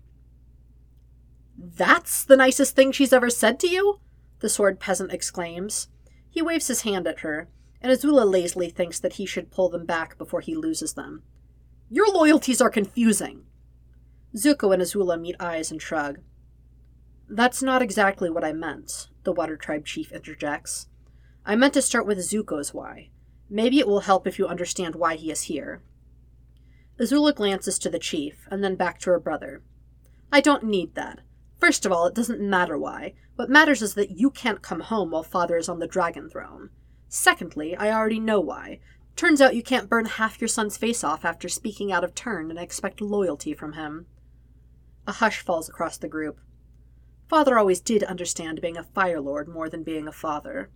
That's the nicest thing she's ever said to you? The sword peasant exclaims. He waves his hand at her, and Azula lazily thinks that he should pull them back before he loses them. Your loyalties are confusing. Zuko and Azula meet eyes and shrug. That's not exactly what I meant, the water tribe chief interjects. I meant to start with Zuko's why. Maybe it will help if you understand why he is here. Azula glances to the chief, and then back to her brother. I don't need that. First of all, it doesn't matter why. What matters is that you can't come home while Father is on the Dragon Throne. Secondly, I already know why. Turns out you can't burn half your son's face off after speaking out of turn and expect loyalty from him. A hush falls across the group. Father always did understand being a Fire Lord more than being a father.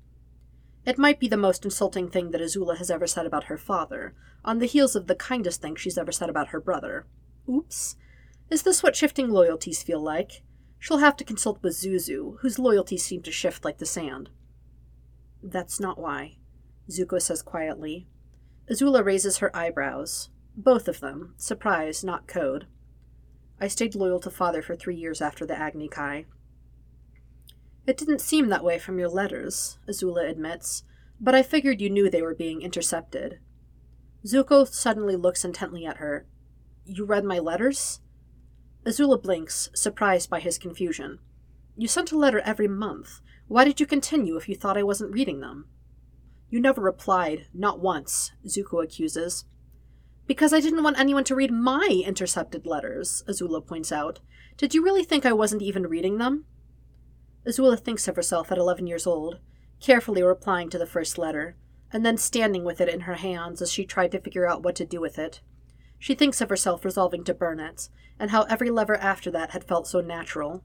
It might be the most insulting thing that Azula has ever said about her father, on the heels of the kindest thing she's ever said about her brother. Oops. Is this what shifting loyalties feel like? She'll have to consult with Zuzu, whose loyalties seem to shift like the sand. That's not why, Zuko says quietly. Azula raises her eyebrows. Both of them. Surprise, not code. I stayed loyal to Father for three years after the Agni Kai. It didn't seem that way from your letters, Azula admits, but I figured you knew they were being intercepted. Zuko suddenly looks intently at her. You read my letters? Azula blinks, surprised by his confusion. You sent a letter every month. Why did you continue if you thought I wasn't reading them? You never replied, not once, Zuko accuses. Because I didn't want anyone to read my intercepted letters, Azula points out. Did you really think I wasn't even reading them? Azula thinks of herself at eleven years old, carefully replying to the first letter, and then standing with it in her hands as she tried to figure out what to do with it. She thinks of herself resolving to burn it, and how every letter after that had felt so natural.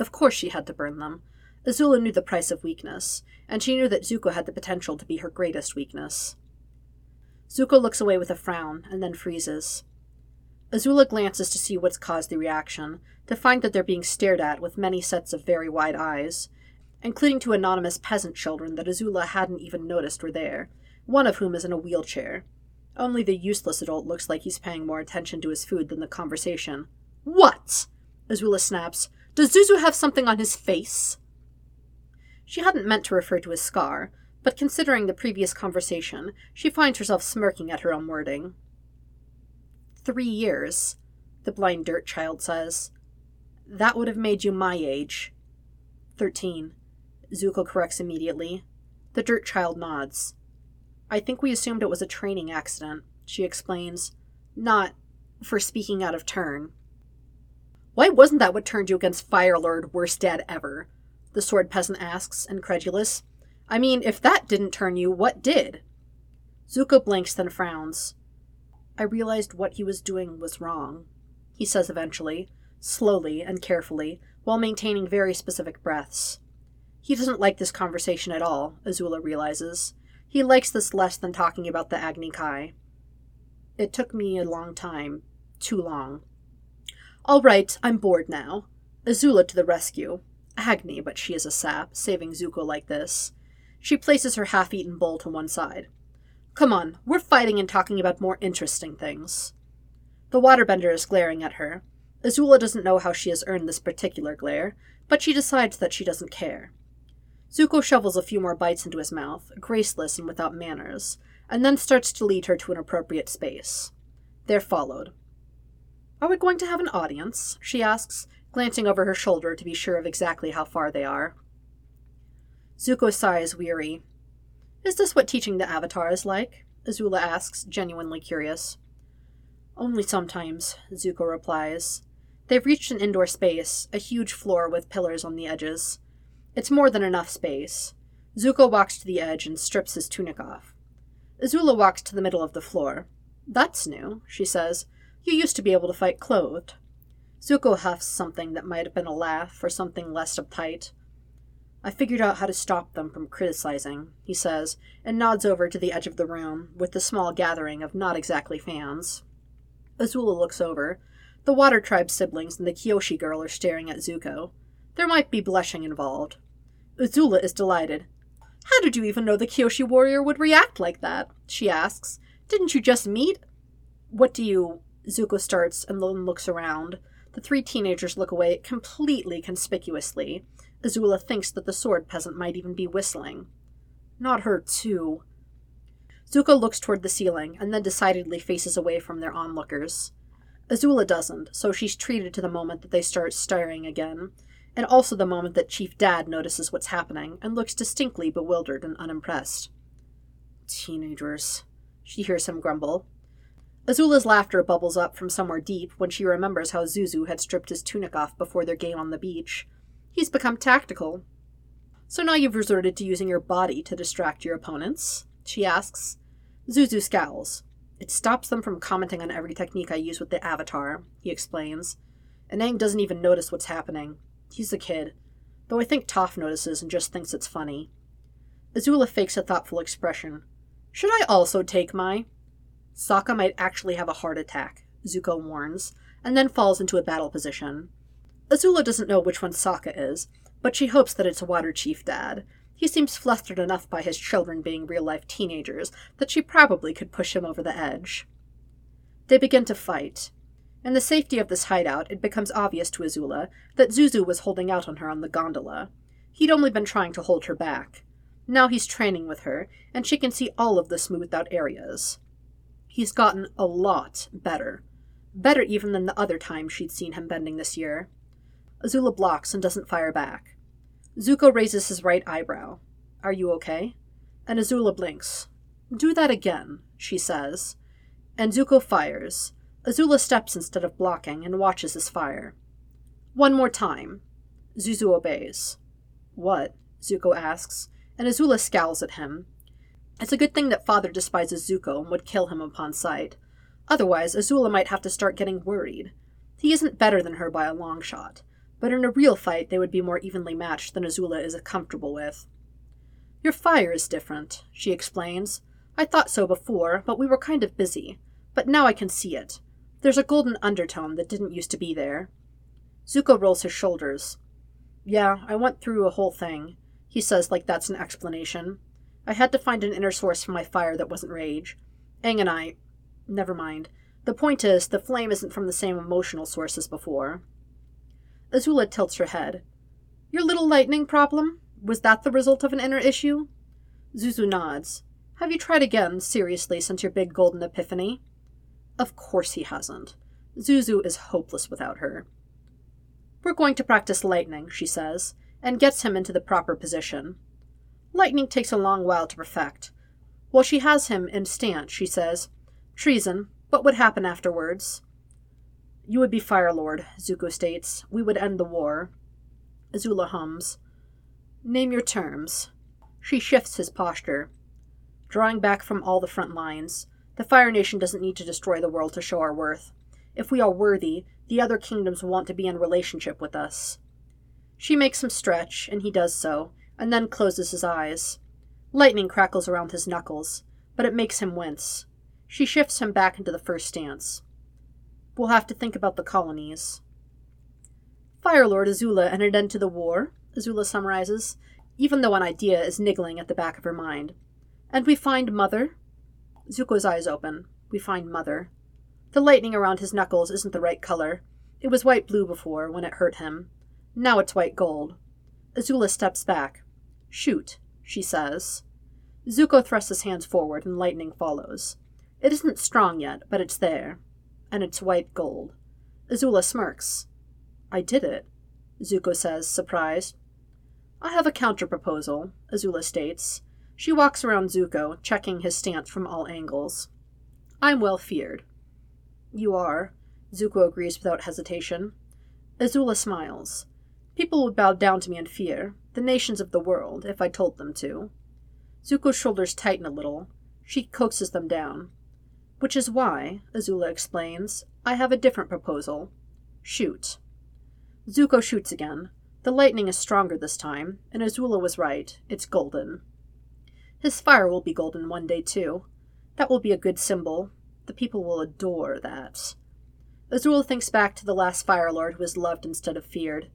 Of course she had to burn them. Azula knew the price of weakness, and she knew that Zuko had the potential to be her greatest weakness. Zuko looks away with a frown, and then freezes. Azula glances to see what's caused the reaction, to find that they're being stared at with many sets of very wide eyes, including two anonymous peasant children that Azula hadn't even noticed were there, one of whom is in a wheelchair. Only the useless adult looks like he's paying more attention to his food than the conversation. What? Azula snaps. Does Zuzu have something on his face? She hadn't meant to refer to his scar, but considering the previous conversation, she finds herself smirking at her own wording. Three years, the blind dirt child says. That would have made you my age. Thirteen, Zuko corrects immediately. The dirt child nods. I think we assumed it was a training accident, she explains. Not for speaking out of turn. Why wasn't that what turned you against Fire Lord, worst dad ever? The sword peasant asks, incredulous. I mean, if that didn't turn you, what did? Zuko blinks, then frowns. I realized what he was doing was wrong, he says eventually, slowly and carefully, while maintaining very specific breaths. He doesn't like this conversation at all, Azula realizes. He likes this less than talking about the Agni Kai. It took me a long time. Too long. All right, I'm bored now. Azula to the rescue. Agni, but she is a sap, saving Zuko like this. She places her half-eaten bowl to one side. Come on, we're fighting and talking about more interesting things. The waterbender is glaring at her. Azula doesn't know how she has earned this particular glare, but she decides that she doesn't care. Zuko shovels a few more bites into his mouth, graceless and without manners, and then starts to lead her to an appropriate space. They're followed. Are we going to have an audience? She asks, glancing over her shoulder to be sure of exactly how far they are. Zuko sighs, weary. Is this what teaching the Avatar is like? Azula asks, genuinely curious. Only sometimes, Zuko replies. They've reached an indoor space, a huge floor with pillars on the edges. It's more than enough space. Zuko walks to the edge and strips his tunic off. Azula walks to the middle of the floor. That's new, she says. You used to be able to fight clothed. Zuko huffs something that might have been a laugh or something less uptight. I figured out how to stop them from criticizing, he says, and nods over to the edge of the room with the small gathering of not exactly fans. Azula looks over. The Water Tribe siblings and the Kyoshi girl are staring at Zuko. There might be blushing involved. Azula is delighted. How did you even know the Kyoshi warrior would react like that? She asks. Didn't you just meet? What do you... Zuko starts and then looks around. The three teenagers look away completely conspicuously. Azula thinks that the sword peasant might even be whistling. Not her, too. Zuko looks toward the ceiling, and then decidedly faces away from their onlookers. Azula doesn't, so she's treated to the moment that they start staring again, and also the moment that Chief Dad notices what's happening, and looks distinctly bewildered and unimpressed. Teenagers, she hears him grumble. Azula's laughter bubbles up from somewhere deep when she remembers how Zuzu had stripped his tunic off before their game on the beach. He's become tactical. So now you've resorted to using your body to distract your opponents? She asks. Zuzu scowls. It stops them from commenting on every technique I use with the Avatar, he explains. Aang doesn't even notice what's happening. He's a kid. Though I think Toph notices and just thinks it's funny. Azula fakes a thoughtful expression. Should I also take my... Sokka might actually have a heart attack, Zuko warns, and then falls into a battle position. Azula doesn't know which one Sokka is, but she hopes that it's Water Chief Dad. He seems flustered enough by his children being real-life teenagers that she probably could push him over the edge. They begin to fight. In the safety of this hideout, it becomes obvious to Azula that Zuzu was holding out on her on the gondola. He'd only been trying to hold her back. Now he's training with her, and she can see all of the smoothed-out areas. He's gotten a lot better. Better even than the other time she'd seen him bending this year. Azula blocks and doesn't fire back. Zuko raises his right eyebrow. Are you okay? And Azula blinks. Do that again, she says. And Zuko fires. Azula steps instead of blocking and watches his fire. One more time. Zuzu obeys. What? Zuko asks, and Azula scowls at him. It's a good thing that Father despises Zuko and would kill him upon sight. Otherwise, Azula might have to start getting worried. He isn't better than her by a long shot, but in a real fight they would be more evenly matched than Azula is comfortable with. Your fire is different, she explains. I thought so before, but we were kind of busy. But now I can see it. There's a golden undertone that didn't used to be there. Zuko rolls his shoulders. Yeah, I went through a whole thing, he says like that's an explanation. I had to find an inner source for my fire that wasn't rage. Aang and I... Never mind. The point is, the flame isn't from the same emotional source as before. Azula tilts her head. Your little lightning problem? Was that the result of an inner issue? Zuzu nods. Have you tried again, seriously, since your big golden epiphany? Of course he hasn't. Zuzu is hopeless without her. We're going to practice lightning, she says, and gets him into the proper position. Lightning takes a long while to perfect. While she has him in stance, she says, Treason, what would happen afterwards? You would be Fire Lord, Zuko states. We would end the war. Azula hums. Name your terms. She shifts his posture. Drawing back from all the front lines. The Fire Nation doesn't need to destroy the world to show our worth. If we are worthy, the other kingdoms want to be in relationship with us. She makes him stretch, and he does so, and then closes his eyes. Lightning crackles around his knuckles, but it makes him wince. She shifts him back into the first stance. We'll have to think about the colonies. Fire Lord Azula and an end to the war, Azula summarizes, even though an idea is niggling at the back of her mind. And we find Mother? Zuko's eyes open. We find Mother. The lightning around his knuckles isn't the right color. It was white-blue before, when it hurt him. Now it's white-gold. Azula steps back. Shoot, she says. Zuko thrusts his hands forward and lightning follows. It isn't strong yet, but it's there. And it's white gold. Azula smirks. I did it, Zuko says, surprised. I have a counter-proposal, Azula states. She walks around Zuko, checking his stance from all angles. I'm well feared. You are, Zuko agrees without hesitation. Azula smiles. People would bow down to me in fear, the nations of the world, if I told them to. Zuko's shoulders tighten a little. She coaxes them down. Which is why, Azula explains, I have a different proposal. Shoot. Zuko shoots again. The lightning is stronger this time, and Azula was right. It's golden. His fire will be golden one day, too. That will be a good symbol. The people will adore that. Azula thinks back to the last Fire Lord who was loved instead of feared.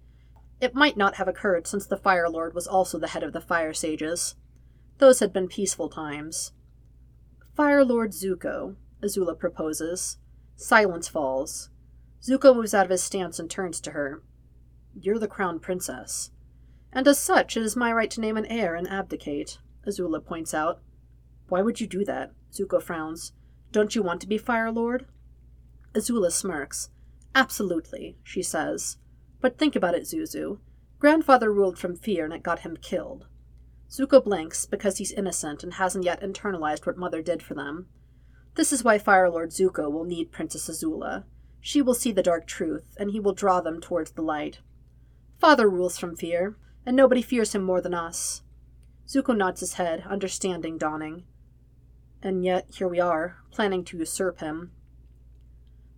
It might not have occurred since the Fire Lord was also the head of the Fire Sages. Those had been peaceful times. Fire Lord Zuko, Azula proposes. Silence falls. Zuko moves out of his stance and turns to her. You're the crown princess. And as such, it is my right to name an heir and abdicate, Azula points out. Why would you do that? Zuko frowns. Don't you want to be Fire Lord? Azula smirks. Absolutely, she says. But think about it, Zuzu. Grandfather ruled from fear and it got him killed. Zuko blinks because he's innocent and hasn't yet internalized what Mother did for them. This is why Fire Lord Zuko will need Princess Azula. She will see the dark truth, and he will draw them towards the light. Father rules from fear, and nobody fears him more than us. Zuko nods his head, understanding dawning. And yet, here we are, planning to usurp him.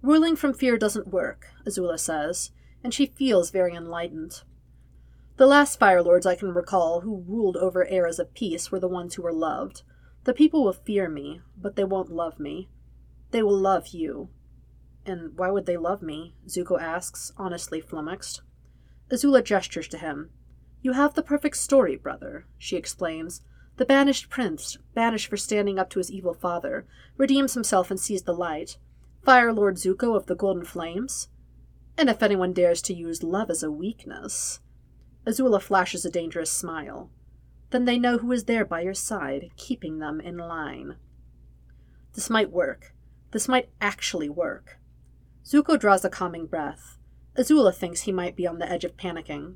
Ruling from fear doesn't work, Azula says, and she feels very enlightened. The last Fire Lords I can recall who ruled over eras of peace were the ones who were loved. The people will fear me, but they won't love me. They will love you. And why would they love me? Zuko asks, honestly flummoxed. Azula gestures to him. You have the perfect story, brother, she explains. The banished prince, banished for standing up to his evil father, redeems himself and sees the light. Fire Lord Zuko of the Golden Flames? And if anyone dares to use love as a weakness... Azula flashes a dangerous smile. Then they know who is there by your side, keeping them in line. This might work. This might actually work. Zuko draws a calming breath. Azula thinks he might be on the edge of panicking.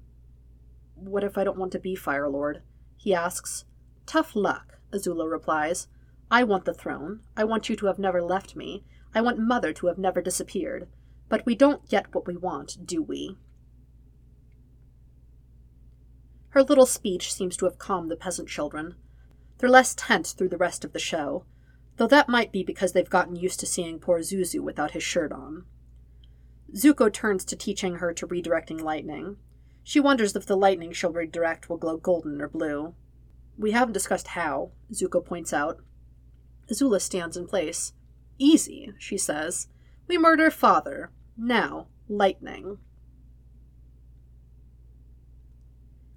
What if I don't want to be Fire Lord? He asks. Tough luck, Azula replies. I want the throne. I want you to have never left me. I want Mother to have never disappeared. But we don't get what we want, do we? Her little speech seems to have calmed the peasant children. They're less tense through the rest of the show, though that might be because they've gotten used to seeing poor Zuzu without his shirt on. Zuko turns to teaching her to redirecting lightning. She wonders if the lightning she'll redirect will glow golden or blue. We haven't discussed how, Zuko points out. Azula stands in place. Easy, she says. We murder father. Now, lightning.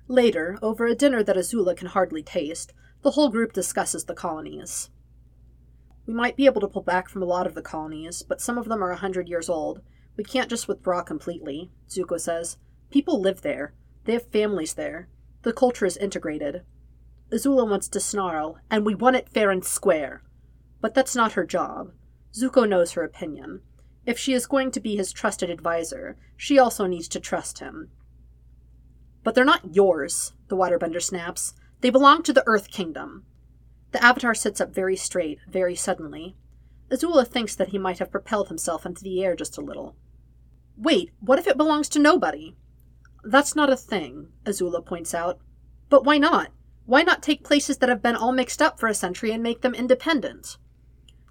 Later, over a dinner that Azula can hardly taste, the whole group discusses the colonies. We might be able to pull back from a lot of the colonies, but some of them are a hundred years old. We can't just withdraw completely, Zuko says. People live there. They have families there. The culture is integrated. Azula wants to snarl, and we want it fair and square. But that's not her job. Zuko knows her opinion. If she is going to be his trusted advisor, she also needs to trust him. But they're not yours, the waterbender snaps. They belong to the Earth Kingdom. The Avatar sits up very straight, very suddenly. Azula thinks that he might have propelled himself into the air just a little. Wait, what if it belongs to nobody? That's not a thing, Azula points out. But why not? Why not take places that have been all mixed up for a century and make them independent?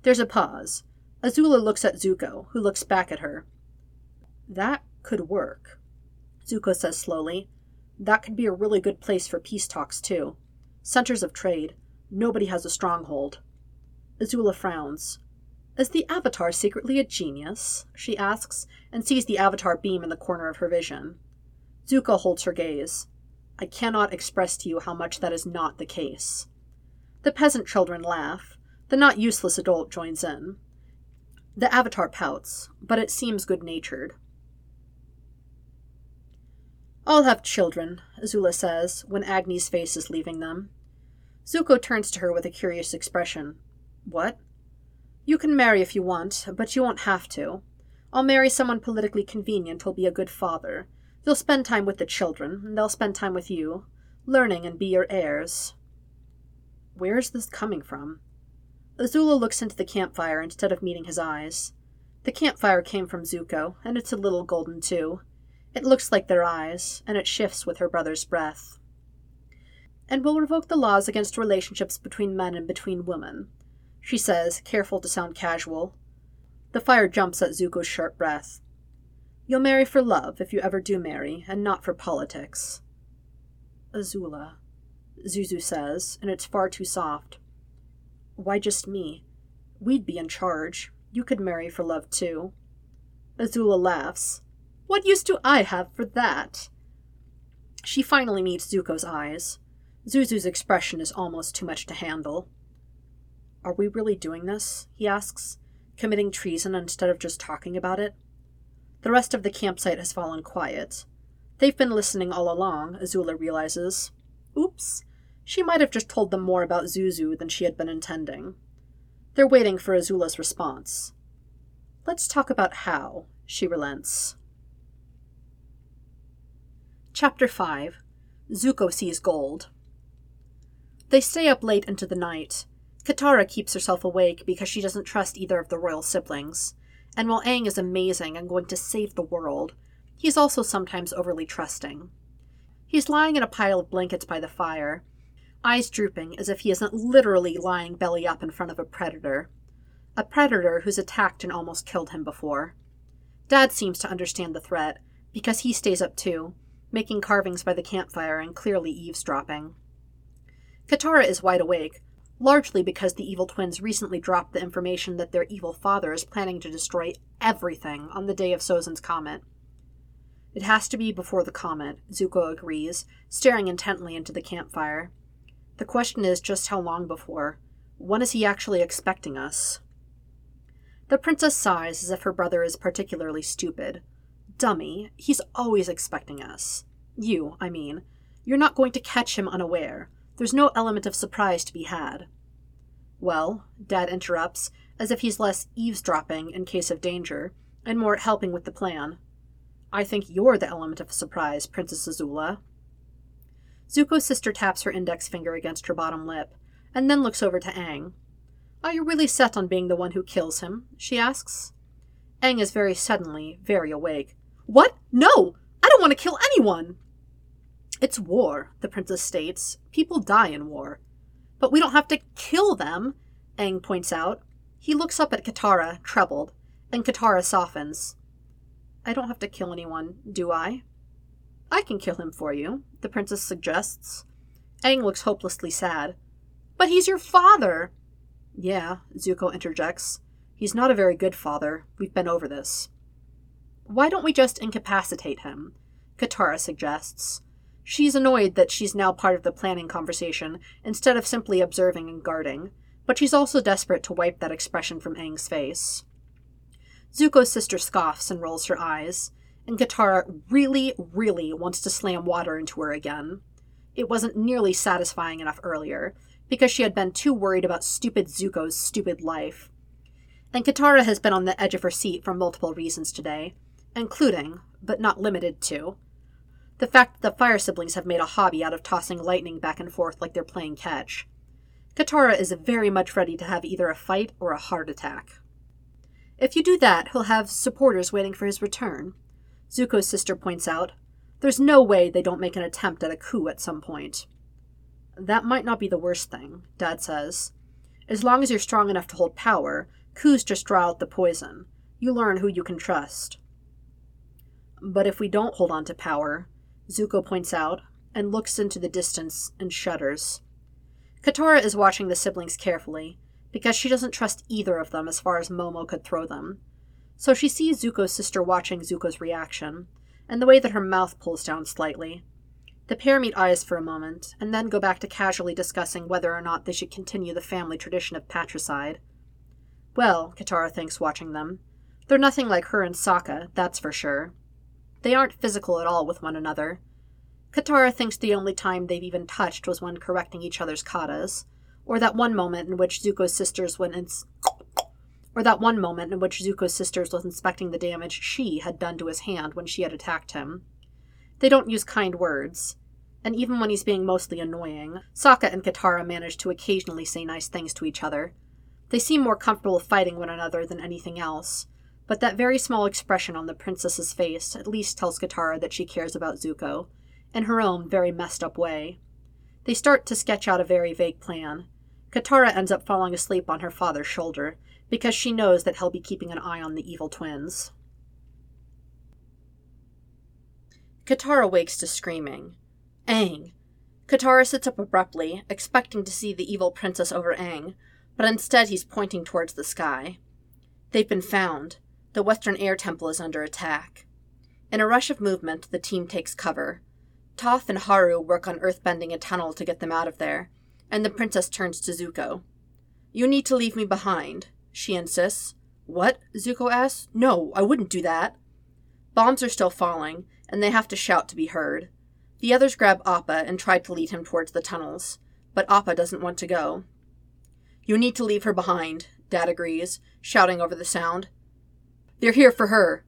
There's a pause. Azula looks at Zuko, who looks back at her. That could work, Zuko says slowly. That could be a really good place for peace talks, too. Centers of trade. Nobody has a stronghold. Azula frowns. Is the Avatar secretly a genius? She asks, and sees the Avatar beam in the corner of her vision. Zuko holds her gaze. I cannot express to you how much that is not the case. The peasant children laugh. The not useless adult joins in. The Avatar pouts, but it seems good-natured. I'll have children, Azula says, when Agni's face is leaving them. Zuko turns to her with a curious expression. What? You can marry if you want, but you won't have to. I'll marry someone politically convenient who'll be a good father. You'll spend time with the children, and they'll spend time with you, learning and be your heirs. Where is this coming from? Azula looks into the campfire instead of meeting his eyes. The campfire came from Zuko, and it's a little golden too. It looks like their eyes, and it shifts with her brother's breath. And we'll revoke the laws against relationships between men and between women, she says, careful to sound casual. The fire jumps at Zuko's sharp breath. You'll marry for love, if you ever do marry, and not for politics. Azula, Zuzu says, and it's far too soft. Why just me? We'd be in charge. You could marry for love, too. Azula laughs. What use do I have for that? She finally meets Zuko's eyes. Zuzu's expression is almost too much to handle. Are we really doing this? He asks, committing treason instead of just talking about it. The rest of the campsite has fallen quiet. They've been listening all along, Azula realizes. Oops, she might have just told them more about Zuzu than she had been intending. They're waiting for Azula's response. Let's talk about how, she relents. Chapter five. Zuko Sees Gold. They stay up late into the night. Katara keeps herself awake because she doesn't trust either of the royal siblings. And while Aang is amazing and going to save the world, he's also sometimes overly trusting. He's lying in a pile of blankets by the fire, eyes drooping as if he isn't literally lying belly up in front of a predator. A predator who's attacked and almost killed him before. Dad seems to understand the threat, because he stays up too, making carvings by the campfire and clearly eavesdropping. Katara is wide awake, largely because the evil twins recently dropped the information that their evil father is planning to destroy everything on the day of Sozin's Comet. It has to be before the comet, Zuko agrees, staring intently into the campfire. The question is just how long before. When is he actually expecting us? The princess sighs as if her brother is particularly stupid. Dummy, he's always expecting us. You, I mean. You're not going to catch him unaware. There's no element of surprise to be had. Well, Dad interrupts, as if he's less eavesdropping in case of danger, and more helping with the plan. I think you're the element of surprise, Princess Azula. Zuko's sister taps her index finger against her bottom lip, and then looks over to Aang. Are you really set on being the one who kills him? She asks. Aang is very suddenly, very awake. What? No! I don't want to kill anyone! It's war, the princess states. People die in war. But we don't have to kill them, Aang points out. He looks up at Katara, troubled, and Katara softens. I don't have to kill anyone, do I? I can kill him for you, the princess suggests. Aang looks hopelessly sad. But he's your father! Yeah, Zuko interjects. He's not a very good father. We've been over this. Why don't we just incapacitate him? Katara suggests. She's annoyed that she's now part of the planning conversation instead of simply observing and guarding, but she's also desperate to wipe that expression from Aang's face. Zuko's sister scoffs and rolls her eyes, and Katara really, really wants to slam water into her again. It wasn't nearly satisfying enough earlier, because she had been too worried about stupid Zuko's stupid life. And Katara has been on the edge of her seat for multiple reasons today, including, but not limited to, the fact that the fire siblings have made a hobby out of tossing lightning back and forth like they're playing catch. Katara is very much ready to have either a fight or a heart attack. If you do that, he'll have supporters waiting for his return. Zuko's sister points out, there's no way they don't make an attempt at a coup at some point. That might not be the worst thing, Dad says. As long as you're strong enough to hold power, coups just draw out the poison. You learn who you can trust. But if we don't hold on to power, Zuko points out, and looks into the distance and shudders. Katara is watching the siblings carefully, because she doesn't trust either of them as far as Momo could throw them. So she sees Zuko's sister watching Zuko's reaction, and the way that her mouth pulls down slightly. The pair meet eyes for a moment, and then go back to casually discussing whether or not they should continue the family tradition of patricide. Well, Katara thinks watching them, they're nothing like her and Sokka, that's for sure. They aren't physical at all with one another. Katara thinks the only time they've even touched was when correcting each other's katas, or that one moment in which Zuko's sisters went ins- or that one moment in which Zuko's sisters was inspecting the damage she had done to his hand when she had attacked him. They don't use kind words, and even when he's being mostly annoying, Sokka and Katara manage to occasionally say nice things to each other. They seem more comfortable fighting one another than anything else, but that very small expression on the princess's face at least tells Katara that she cares about Zuko, in her own very messed up way. They start to sketch out a very vague plan. Katara ends up falling asleep on her father's shoulder, because she knows that he'll be keeping an eye on the evil twins. Katara wakes to screaming. Aang! Katara sits up abruptly, expecting to see the evil princess over Aang, but instead he's pointing towards the sky. They've been found. The Western Air Temple is under attack. In a rush of movement, the team takes cover. Toph and Haru work on earthbending a tunnel to get them out of there, and the princess turns to Zuko. You need to leave me behind, she insists. What? Zuko asks. No, I wouldn't do that. Bombs are still falling, and they have to shout to be heard. The others grab Appa and try to lead him towards the tunnels, but Appa doesn't want to go. You need to leave her behind, Dad agrees, shouting over the sound. They're here for her.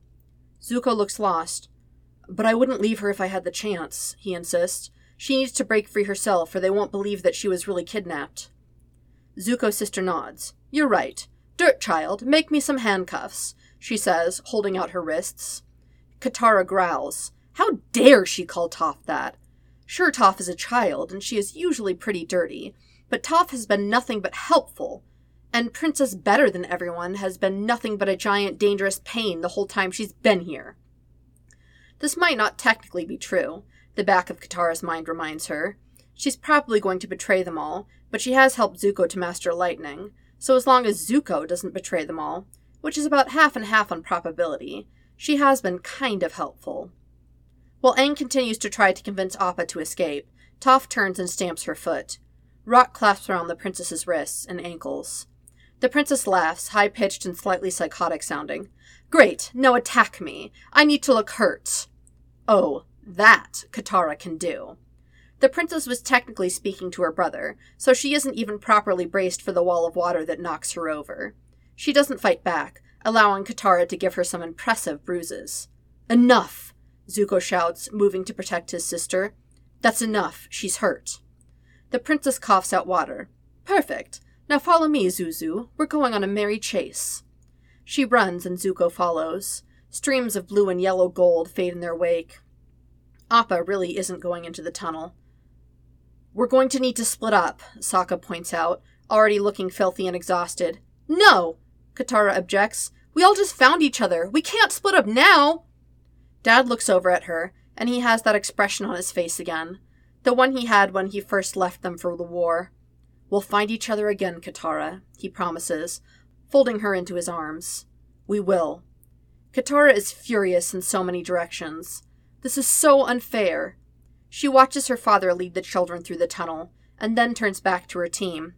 Zuko looks lost. But I wouldn't leave her if I had the chance, he insists. She needs to break free herself, or they won't believe that she was really kidnapped. Zuko's sister nods. You're right. Dirt child, make me some handcuffs, she says, holding out her wrists. Katara growls. How dare she call Toph that? Sure, Toph is a child, and she is usually pretty dirty, but Toph has been nothing but helpful, and Princess Better Than Everyone has been nothing but a giant dangerous pain the whole time she's been here. This might not technically be true, the back of Katara's mind reminds her. She's probably going to betray them all, but she has helped Zuko to master lightning, so as long as Zuko doesn't betray them all, which is about half and half on probability, she has been kind of helpful. While Aang continues to try to convince Appa to escape, Toph turns and stamps her foot. Rock clasps around the princess's wrists and ankles. The princess laughs, high-pitched and slightly psychotic-sounding. Great, now attack me. I need to look hurt. Oh, that Katara can do. The princess was technically speaking to her brother, so she isn't even properly braced for the wall of water that knocks her over. She doesn't fight back, allowing Katara to give her some impressive bruises. Enough! Zuko shouts, moving to protect his sister. That's enough. She's hurt. The princess coughs out water. Perfect. Now follow me, Zuzu. We're going on a merry chase. She runs, and Zuko follows. Streams of blue and yellow gold fade in their wake. Appa really isn't going into the tunnel. We're going to need to split up, Sokka points out, already looking filthy and exhausted. No, Katara objects. We all just found each other. We can't split up now. Dad looks over at her, and he has that expression on his face again, the one he had when he first left them for the war. We'll find each other again, Katara, he promises, folding her into his arms. We will. Katara is furious in so many directions. This is so unfair. She watches her father lead the children through the tunnel, and then turns back to her team.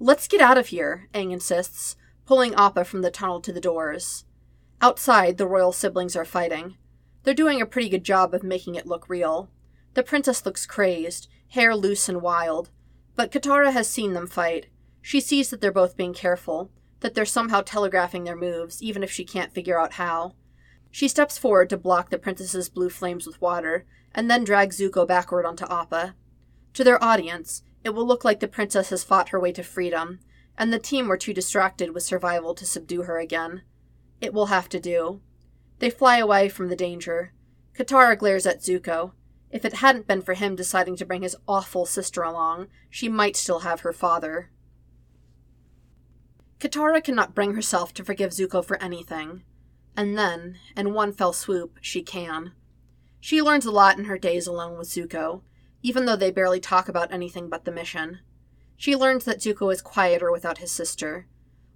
Let's get out of here, Aang insists, pulling Appa from the tunnel to the doors. Outside, the royal siblings are fighting. They're doing a pretty good job of making it look real. The princess looks crazed, hair loose and wild. But Katara has seen them fight. She sees that they're both being careful, that they're somehow telegraphing their moves, even if she can't figure out how. She steps forward to block the princess's blue flames with water, and then drags Zuko backward onto Appa. To their audience, it will look like the princess has fought her way to freedom, and the team were too distracted with survival to subdue her again. It will have to do. They fly away from the danger. Katara glares at Zuko. If it hadn't been for him deciding to bring his awful sister along, she might still have her father. Katara cannot bring herself to forgive Zuko for anything. And then, in one fell swoop, she can. She learns a lot in her days alone with Zuko, even though they barely talk about anything but the mission. She learns that Zuko is quieter without his sister,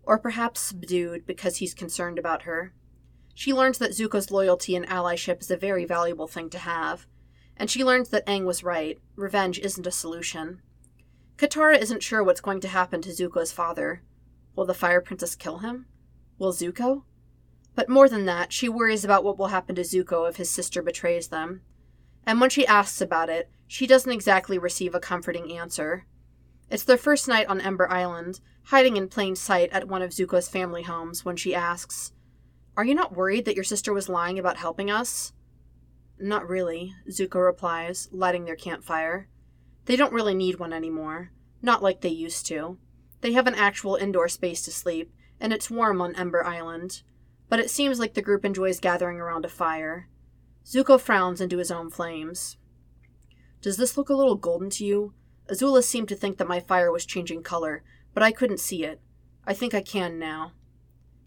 or perhaps subdued because he's concerned about her. She learns that Zuko's loyalty and allyship is a very valuable thing to have, and she learns that Aang was right. Revenge isn't a solution. Katara isn't sure what's going to happen to Zuko's father. Will the Fire Princess kill him? Will Zuko? But more than that, she worries about what will happen to Zuko if his sister betrays them. And when she asks about it, she doesn't exactly receive a comforting answer. It's their first night on Ember Island, hiding in plain sight at one of Zuko's family homes, when she asks, Are you not worried that your sister was lying about helping us? Not really, Zuko replies, lighting their campfire. They don't really need one anymore. Not like they used to. They have an actual indoor space to sleep, and it's warm on Ember Island. But it seems like the group enjoys gathering around a fire. Zuko frowns into his own flames. Does this look a little golden to you? Azula seemed to think that my fire was changing color, but I couldn't see it. I think I can now.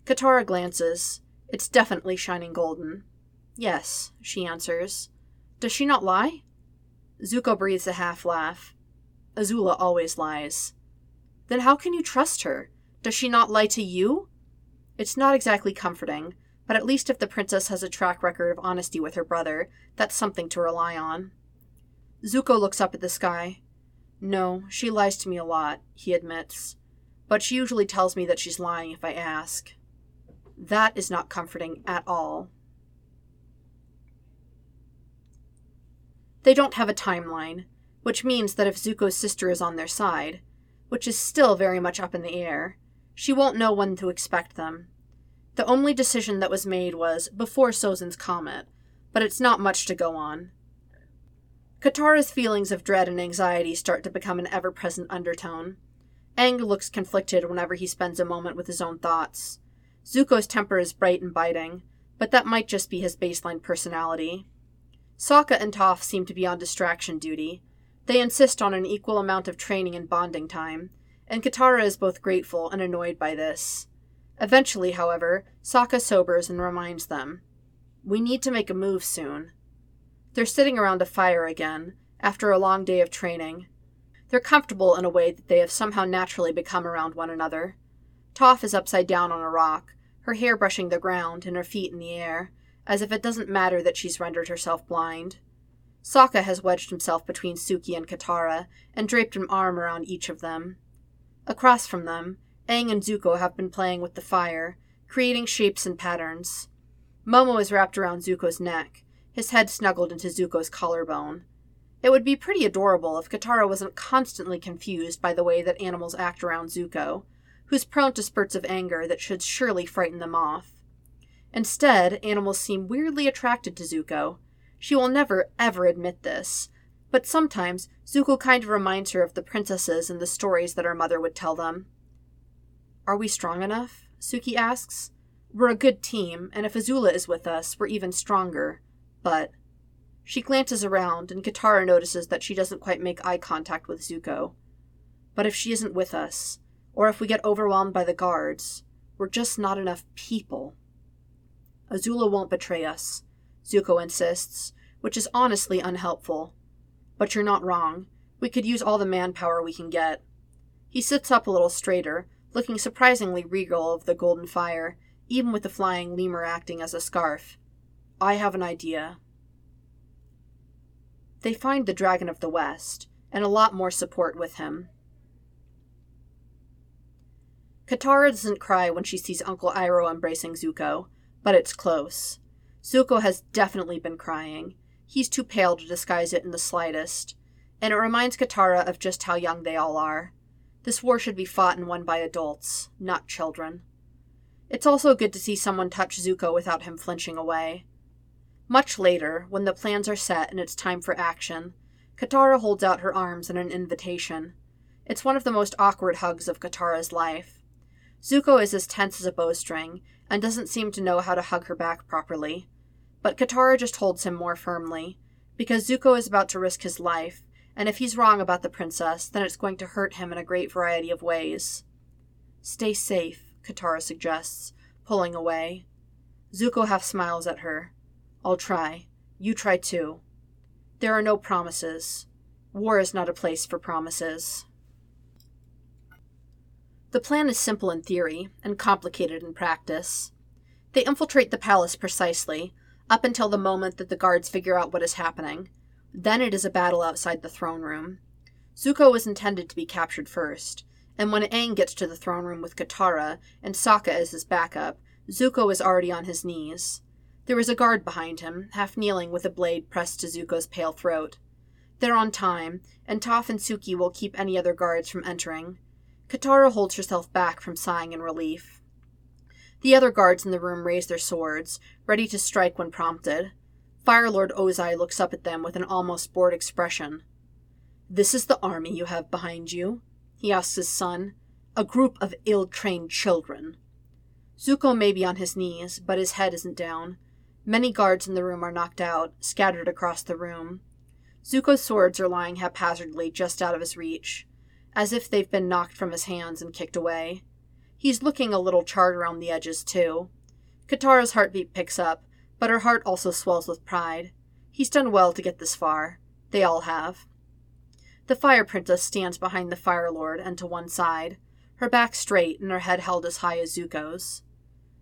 Katara glances. It's definitely shining golden. Yes, she answers. Does she not lie? Zuko breathes a half-laugh. Azula always lies. Then how can you trust her? Does she not lie to you? It's not exactly comforting, but at least if the princess has a track record of honesty with her brother, that's something to rely on. Zuko looks up at the sky. No, she lies to me a lot, he admits. But she usually tells me that she's lying if I ask. That is not comforting at all. They don't have a timeline, which means that if Zuko's sister is on their side, which is still very much up in the air, she won't know when to expect them. The only decision that was made was before Sozin's Comet, but it's not much to go on. Katara's feelings of dread and anxiety start to become an ever-present undertone. Aang looks conflicted whenever he spends a moment with his own thoughts. Zuko's temper is bright and biting, but that might just be his baseline personality. Sokka and Toph seem to be on distraction duty. They insist on an equal amount of training and bonding time, and Katara is both grateful and annoyed by this. Eventually, however, Sokka sobers and reminds them, "We need to make a move soon." They're sitting around a fire again, after a long day of training. They're comfortable in a way that they have somehow naturally become around one another. Toph is upside down on a rock, her hair brushing the ground and her feet in the air, as if it doesn't matter that she's rendered herself blind. Sokka has wedged himself between Suki and Katara and draped an arm around each of them. Across from them, Aang and Zuko have been playing with the fire, creating shapes and patterns. Momo is wrapped around Zuko's neck, his head snuggled into Zuko's collarbone. It would be pretty adorable if Katara wasn't constantly confused by the way that animals act around Zuko, who's prone to spurts of anger that should surely frighten them off. Instead, animals seem weirdly attracted to Zuko. She will never, ever admit this, but sometimes Zuko kind of reminds her of the princesses and the stories that her mother would tell them. "Are we strong enough?" Suki asks. "We're a good team, and if Azula is with us, we're even stronger. But..." She glances around, and Katara notices that she doesn't quite make eye contact with Zuko. "But if she isn't with us, or if we get overwhelmed by the guards, we're just not enough people." "Azula won't betray us," Zuko insists, which is honestly unhelpful. "But you're not wrong. We could use all the manpower we can get." He sits up a little straighter, looking surprisingly regal of the golden fire, even with the flying lemur acting as a scarf. "I have an idea." They find the Dragon of the West, and a lot more support with him. Katara doesn't cry when she sees Uncle Iroh embracing Zuko, but it's close. Zuko has definitely been crying. He's too pale to disguise it in the slightest, and it reminds Katara of just how young they all are. This war should be fought and won by adults, not children. It's also good to see someone touch Zuko without him flinching away. Much later, when the plans are set and it's time for action, Katara holds out her arms in an invitation. It's one of the most awkward hugs of Katara's life. Zuko is as tense as a bowstring and doesn't seem to know how to hug her back properly. But Katara just holds him more firmly, because Zuko is about to risk his life, and if he's wrong about the princess, then it's going to hurt him in a great variety of ways. "Stay safe," Katara suggests, pulling away. Zuko half smiles at her. "I'll try. You try too." There are no promises. War is not a place for promises. The plan is simple in theory, and complicated in practice. They infiltrate the palace precisely, up until the moment that the guards figure out what is happening. Then it is a battle outside the throne room. Zuko was intended to be captured first, and when Aang gets to the throne room with Katara and Sokka as his backup, Zuko is already on his knees. There is a guard behind him, half kneeling with a blade pressed to Zuko's pale throat. They're on time, and Toph and Suki will keep any other guards from entering. Katara holds herself back from sighing in relief. The other guards in the room raise their swords, ready to strike when prompted. Fire Lord Ozai looks up at them with an almost bored expression. "This is the army you have behind you?" he asks his son. "A group of ill-trained children." Zuko may be on his knees, but his head isn't down. Many guards in the room are knocked out, scattered across the room. Zuko's swords are lying haphazardly just out of his reach, as if they've been knocked from his hands and kicked away. He's looking a little charred around the edges, too. Katara's heartbeat picks up, but her heart also swells with pride. He's done well to get this far. They all have. The Fire Princess stands behind the Fire Lord and to one side, her back straight and her head held as high as Zuko's.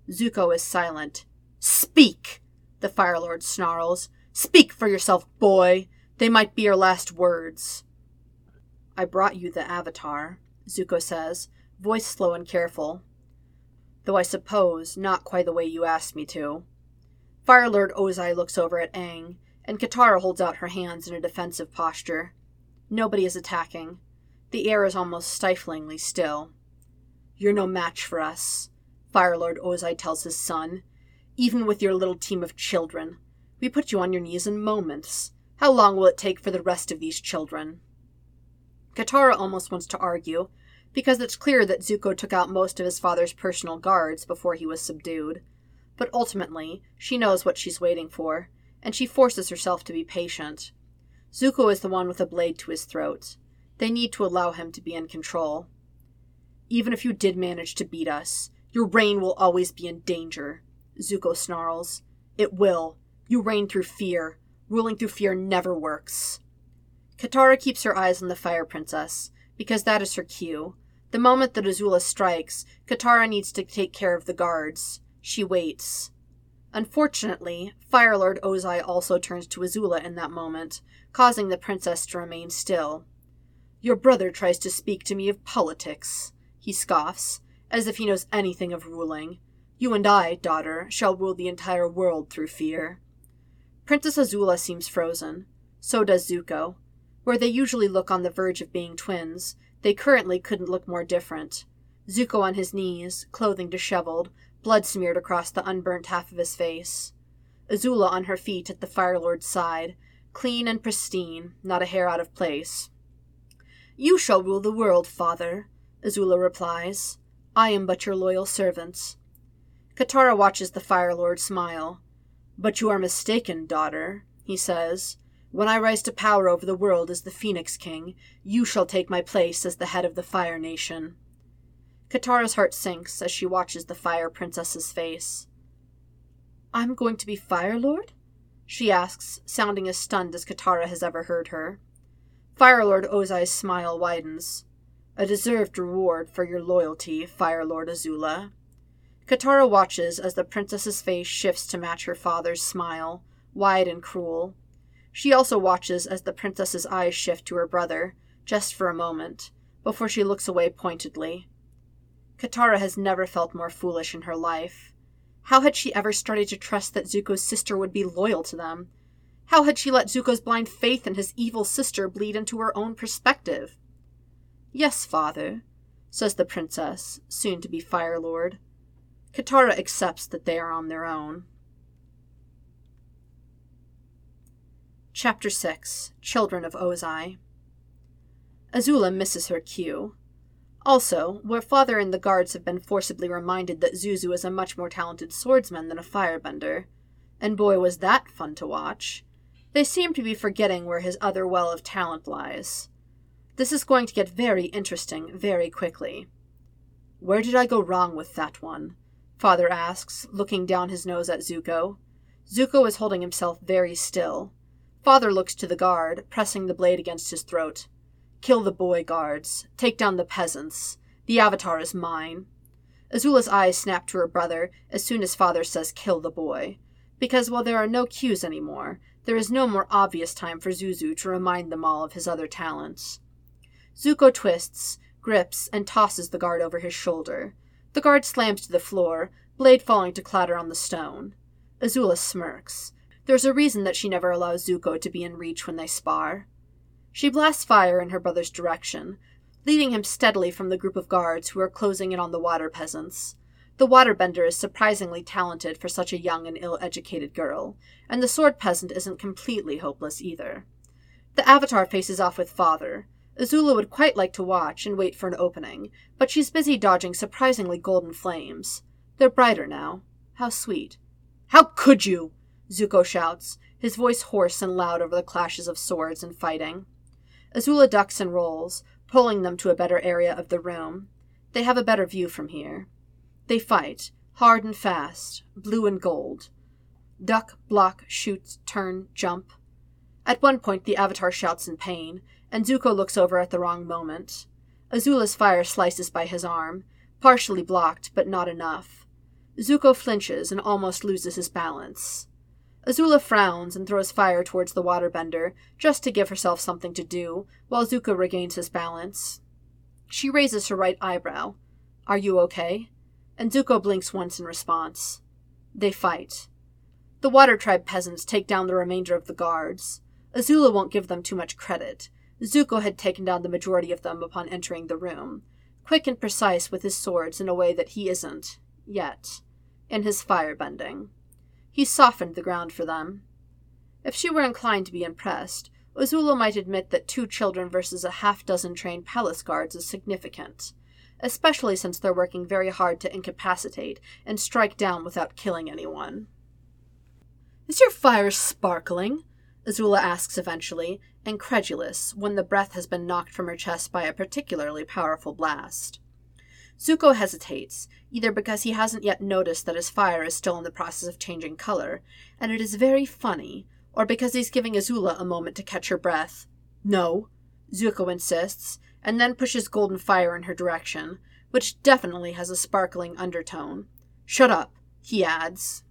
Zuko is silent. "Speak!" the Fire Lord snarls. "Speak for yourself, boy! They might be your last words." "I brought you the Avatar," Zuko says, voice slow and careful. "Though I suppose not quite the way you asked me to." Fire Lord Ozai looks over at Aang, and Katara holds out her hands in a defensive posture. Nobody is attacking. The air is almost stiflingly still. "You're no match for us," Fire Lord Ozai tells his son. "Even with your little team of children. We put you on your knees in moments. How long will it take for the rest of these children?" Katara almost wants to argue, because it's clear that Zuko took out most of his father's personal guards before he was subdued. But ultimately, she knows what she's waiting for, and she forces herself to be patient. Zuko is the one with a blade to his throat. They need to allow him to be in control. Even if you did manage to beat us, your reign will always be in danger, Zuko snarls. It will. You reign through fear. Ruling through fear never works. Katara keeps her eyes on the Fire Princess, because that is her cue. The moment that Azula strikes, Katara needs to take care of the guards. She waits. Unfortunately, Fire Lord Ozai also turns to Azula in that moment, causing the princess to remain still. Your brother tries to speak to me of politics, he scoffs, as if he knows anything of ruling. You and I, daughter, shall rule the entire world through fear. Princess Azula seems frozen. So does Zuko. Where they usually look on the verge of being twins, they currently couldn't look more different. Zuko on his knees, clothing disheveled, blood smeared across the unburnt half of his face. Azula on her feet at the Fire Lord's side, clean and pristine, not a hair out of place. You shall rule the world, father, Azula replies. I am but your loyal servant. Katara watches the Fire Lord smile. But you are mistaken, daughter, he says. When I rise to power over the world as the Phoenix King, you shall take my place as the head of the Fire Nation. Katara's heart sinks as she watches the Fire Princess's face. I'm going to be Fire Lord? She asks, sounding as stunned as Katara has ever heard her. Fire Lord Ozai's smile widens. A deserved reward for your loyalty, Fire Lord Azula. Katara watches as the princess's face shifts to match her father's smile, wide and cruel. She also watches as the princess's eyes shift to her brother, just for a moment, before she looks away pointedly. Katara has never felt more foolish in her life. How had she ever started to trust that Zuko's sister would be loyal to them? How had she let Zuko's blind faith in his evil sister bleed into her own perspective? Yes, father, says the princess, soon to be Fire Lord. Katara accepts that they are on their own. Chapter six. Children of Ozai. Azula misses her cue. Also, where father and the guards have been forcibly reminded that Zuzu is a much more talented swordsman than a firebender, and boy was that fun to watch, they seem to be forgetting where his other well of talent lies. This is going to get very interesting very quickly. Where did I go wrong with that one? Father asks, looking down his nose at Zuko. Zuko is holding himself very still. Father looks to the guard, pressing the blade against his throat. Kill the boy guards. Take down the peasants. The Avatar is mine. Azula's eyes snap to her brother as soon as father says kill the boy. Because while there are no cues anymore, there is no more obvious time for Zuzu to remind them all of his other talents. Zuko twists, grips, and tosses the guard over his shoulder. The guard slams to the floor, blade falling to clatter on the stone. Azula smirks. There's a reason that she never allows Zuko to be in reach when they spar. She blasts fire in her brother's direction, leading him steadily from the group of guards who are closing in on the water peasants. The waterbender is surprisingly talented for such a young and ill-educated girl, and the sword peasant isn't completely hopeless either. The Avatar faces off with father. Azula would quite like to watch and wait for an opening, but she's busy dodging surprisingly golden flames. They're brighter now. How sweet. How could you? Zuko shouts, his voice hoarse and loud over the clashes of swords and fighting. Azula ducks and rolls, pulling them to a better area of the room. They have a better view from here. They fight, hard and fast, blue and gold. Duck, block, shoot, turn, jump. At one point the Avatar shouts in pain, and Zuko looks over at the wrong moment. Azula's fire slices by his arm, partially blocked, but not enough. Zuko flinches and almost loses his balance. Azula frowns and throws fire towards the waterbender, just to give herself something to do, while Zuko regains his balance. She raises her right eyebrow. Are you okay? And Zuko blinks once in response. They fight. The water tribe peasants take down the remainder of the guards. Azula won't give them too much credit. Zuko had taken down the majority of them upon entering the room, quick and precise with his swords in a way that he isn't, yet, in his firebending. He softened the ground for them. If she were inclined to be impressed, Azula might admit that two children versus a half-dozen trained palace guards is significant, especially since they're working very hard to incapacitate and strike down without killing anyone. "Is your fire sparkling?" Azula asks eventually, incredulous, when the breath has been knocked from her chest by a particularly powerful blast. Zuko hesitates, either because he hasn't yet noticed that his fire is still in the process of changing color, and it is very funny, or because he's giving Azula a moment to catch her breath. "No," Zuko insists, and then pushes golden fire in her direction, which definitely has a sparkling undertone. "Shut up," he adds.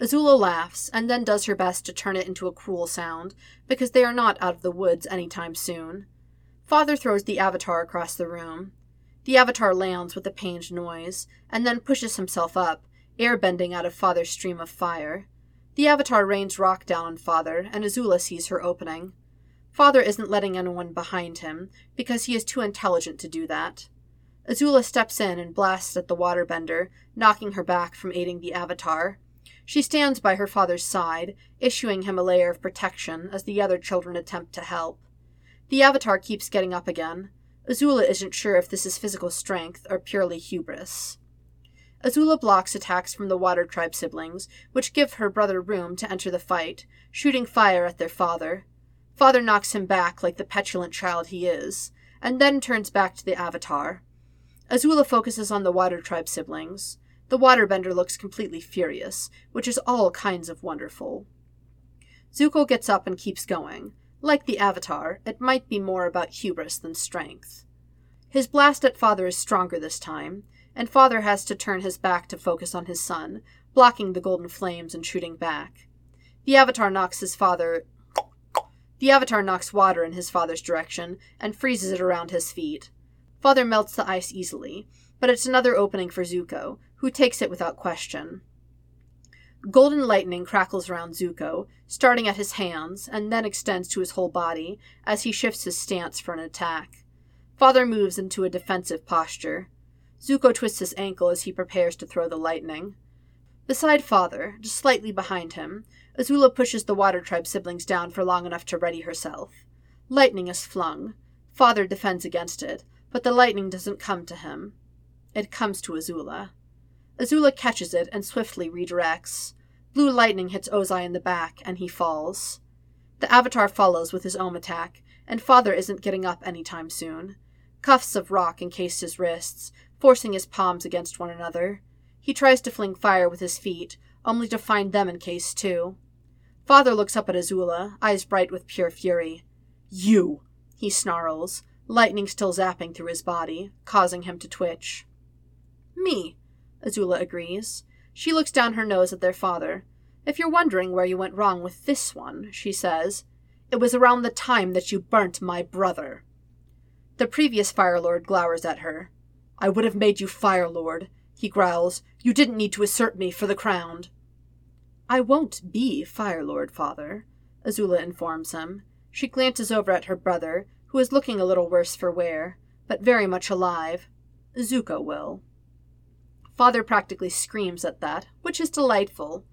Azula laughs, and then does her best to turn it into a cruel sound, because they are not out of the woods anytime soon. Father throws the Avatar across the room. The Avatar lands with a pained noise, and then pushes himself up, airbending out of Father's stream of fire. The Avatar rains rock down on Father, and Azula sees her opening. Father isn't letting anyone behind him, because he is too intelligent to do that. Azula steps in and blasts at the waterbender, knocking her back from aiding the Avatar. She stands by her father's side, issuing him a layer of protection as the other children attempt to help. The Avatar keeps getting up again. Azula isn't sure if this is physical strength or purely hubris. Azula blocks attacks from the Water Tribe siblings, which give her brother room to enter the fight, shooting fire at their father. Father knocks him back like the petulant child he is, and then turns back to the Avatar. Azula focuses on the Water Tribe siblings. The waterbender looks completely furious, which is all kinds of wonderful. Zuko gets up and keeps going. Like the Avatar, it might be more about hubris than strength. His blast at Father is stronger this time, and Father has to turn his back to focus on his son, blocking the golden flames and shooting back. The Avatar knocks his father... The Avatar knocks water in his father's direction and freezes it around his feet. Father melts the ice easily, but it's another opening for Zuko, who takes it without question. Golden lightning crackles around Zuko, starting at his hands, and then extends to his whole body, as he shifts his stance for an attack. Father moves into a defensive posture. Zuko twists his ankle as he prepares to throw the lightning. Beside Father, just slightly behind him, Azula pushes the Water Tribe siblings down for long enough to ready herself. Lightning is flung. Father defends against it, but the lightning doesn't come to him. It comes to Azula. Azula catches it and swiftly redirects. Blue lightning hits Ozai in the back, and he falls. The Avatar follows with his own attack, and Father isn't getting up anytime soon. Cuffs of rock encase his wrists, forcing his palms against one another. He tries to fling fire with his feet, only to find them encased too. Father looks up at Azula, eyes bright with pure fury. "You!" he snarls, lightning still zapping through his body, causing him to twitch. "Me," Azula agrees. She looks down her nose at their father. "If you're wondering where you went wrong with this one," she says, "it was around the time that you burnt my brother." The previous Fire Lord glowers at her. "I would have made you Fire Lord," he growls. "You didn't need to usurp me for the crown." "I won't be Fire Lord, Father," Azula informs him. She glances over at her brother, who is looking a little worse for wear, but very much alive. "Zuko will." Father practically screams at that, which is delightful.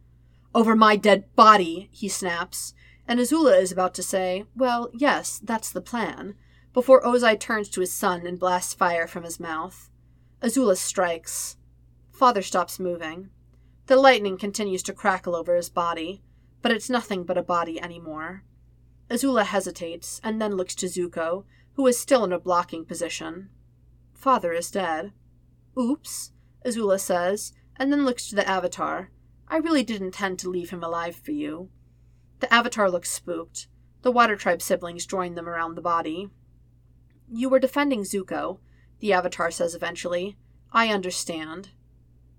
"Over my dead body," he snaps, and Azula is about to say, "Well, yes, that's the plan," before Ozai turns to his son and blasts fire from his mouth. Azula strikes. Father stops moving. The lightning continues to crackle over his body, but it's nothing but a body anymore. Azula hesitates, and then looks to Zuko, who is still in a blocking position. Father is dead. "Oops," Azula says, and then looks to the Avatar. "I really did intend to leave him alive for you." The Avatar looks spooked. The Water Tribe siblings join them around the body. "You were defending Zuko," the Avatar says eventually. "I understand."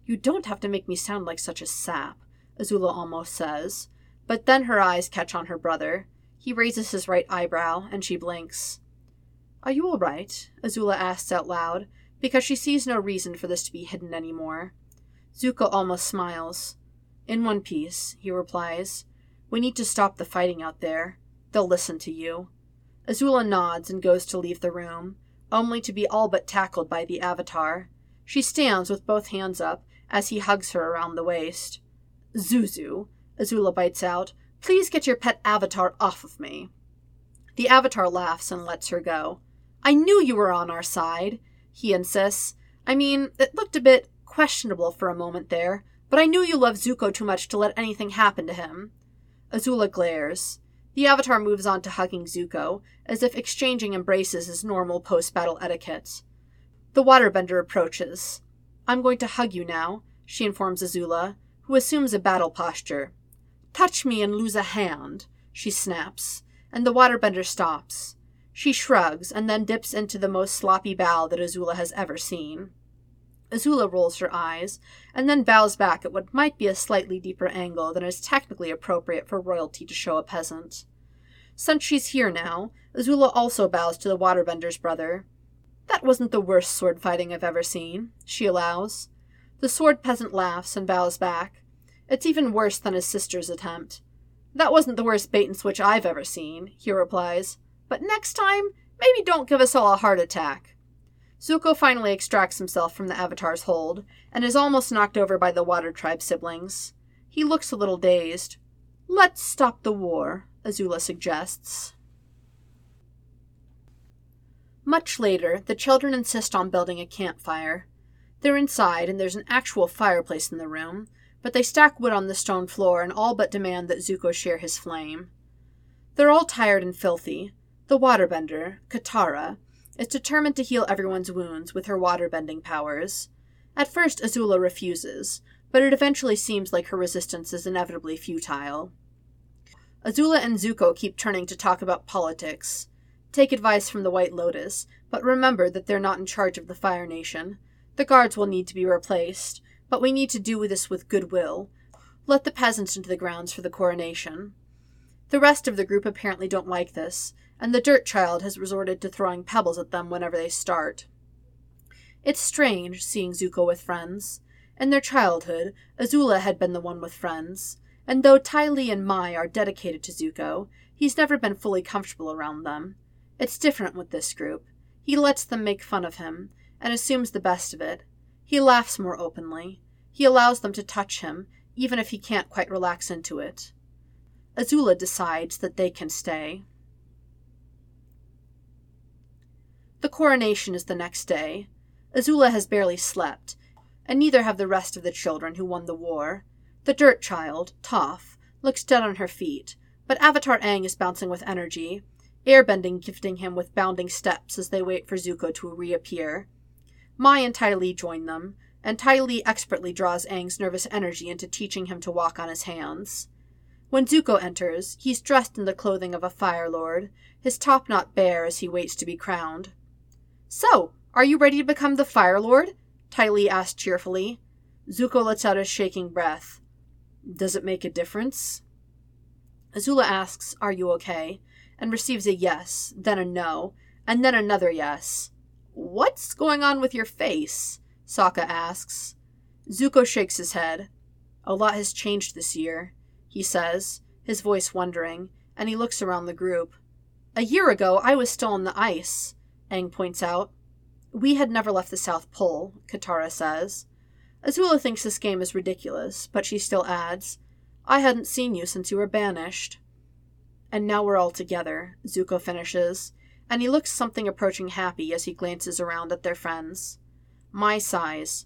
"You don't have to make me sound like such a sap," Azula almost says, but then her eyes catch on her brother. He raises his right eyebrow, and she blinks. "Are you all right?" Azula asks out loud, because she sees no reason for this to be hidden anymore. Zuko almost smiles. "In one piece," he replies. "We need to stop the fighting out there. They'll listen to you." Azula nods and goes to leave the room, only to be all but tackled by the Avatar. She stands with both hands up as he hugs her around the waist. "Zuzu," Azula bites out, "please get your pet Avatar off of me." The Avatar laughs and lets her go. I knew you were on our side, he insists. I mean, it looked a bit questionable for a moment there, but I knew you loved Zuko too much to let anything happen to him. Azula glares. The Avatar moves on to hugging Zuko, as if exchanging embraces is normal post-battle etiquette. The waterbender approaches. I'm going to hug you now, she informs Azula, who assumes a battle posture. Touch me and lose a hand, she snaps, and the waterbender stops. She shrugs and then dips into the most sloppy bow that Azula has ever seen. Azula rolls her eyes, and then bows back at what might be a slightly deeper angle than is technically appropriate for royalty to show a peasant. Since she's here now, Azula also bows to the waterbender's brother. That wasn't the worst sword fighting I've ever seen, she allows. The sword peasant laughs and bows back. It's even worse than his sister's attempt. That wasn't the worst bait-and-switch I've ever seen, he replies. But next time, maybe don't give us all a heart attack. Zuko finally extracts himself from the Avatar's hold, and is almost knocked over by the Water Tribe siblings. He looks a little dazed. Let's stop the war, Azula suggests. Much later, the children insist on building a campfire. They're inside, and there's an actual fireplace in the room, but they stack wood on the stone floor and all but demand that Zuko share his flame. They're all tired and filthy. The waterbender, Katara, is determined to heal everyone's wounds with her waterbending powers. At first, Azula refuses, but it eventually seems like her resistance is inevitably futile. Azula and Zuko keep turning to talk about politics. Take advice from the White Lotus, but remember that they're not in charge of the Fire Nation. The guards will need to be replaced, but we need to do this with goodwill. Let the peasants into the grounds for the coronation. The rest of the group apparently don't like this, and the dirt child has resorted to throwing pebbles at them whenever they start. It's strange seeing Zuko with friends. In their childhood, Azula had been the one with friends, and though Ty Lee and Mai are dedicated to Zuko, he's never been fully comfortable around them. It's different with this group. He lets them make fun of him, and assumes the best of it. He laughs more openly. He allows them to touch him, even if he can't quite relax into it. Azula decides that they can stay. The coronation is the next day. Azula has barely slept, and neither have the rest of the children who won the war. The dirt child, Toph, looks dead on her feet, but Avatar Aang is bouncing with energy, airbending gifting him with bounding steps as they wait for Zuko to reappear. Mai and Ty Lee join them, and Ty Lee expertly draws Aang's nervous energy into teaching him to walk on his hands. When Zuko enters, he's dressed in the clothing of a Fire Lord, his top knot bare as he waits to be crowned. So, are you ready to become the Fire Lord? Ty Lee asks cheerfully. Zuko lets out a shaking breath. Does it make a difference? Azula asks, are you okay? And receives a yes, then a no, and then another yes. What's going on with your face? Sokka asks. Zuko shakes his head. A lot has changed this year, he says, his voice wondering, and he looks around the group. A year ago, I was still on the ice, Aang points out. We had never left the South Pole, Katara says. Azula thinks this game is ridiculous, but she still adds, I hadn't seen you since you were banished. And now we're all together, Zuko finishes, and he looks something approaching happy as he glances around at their friends. Mai sighs.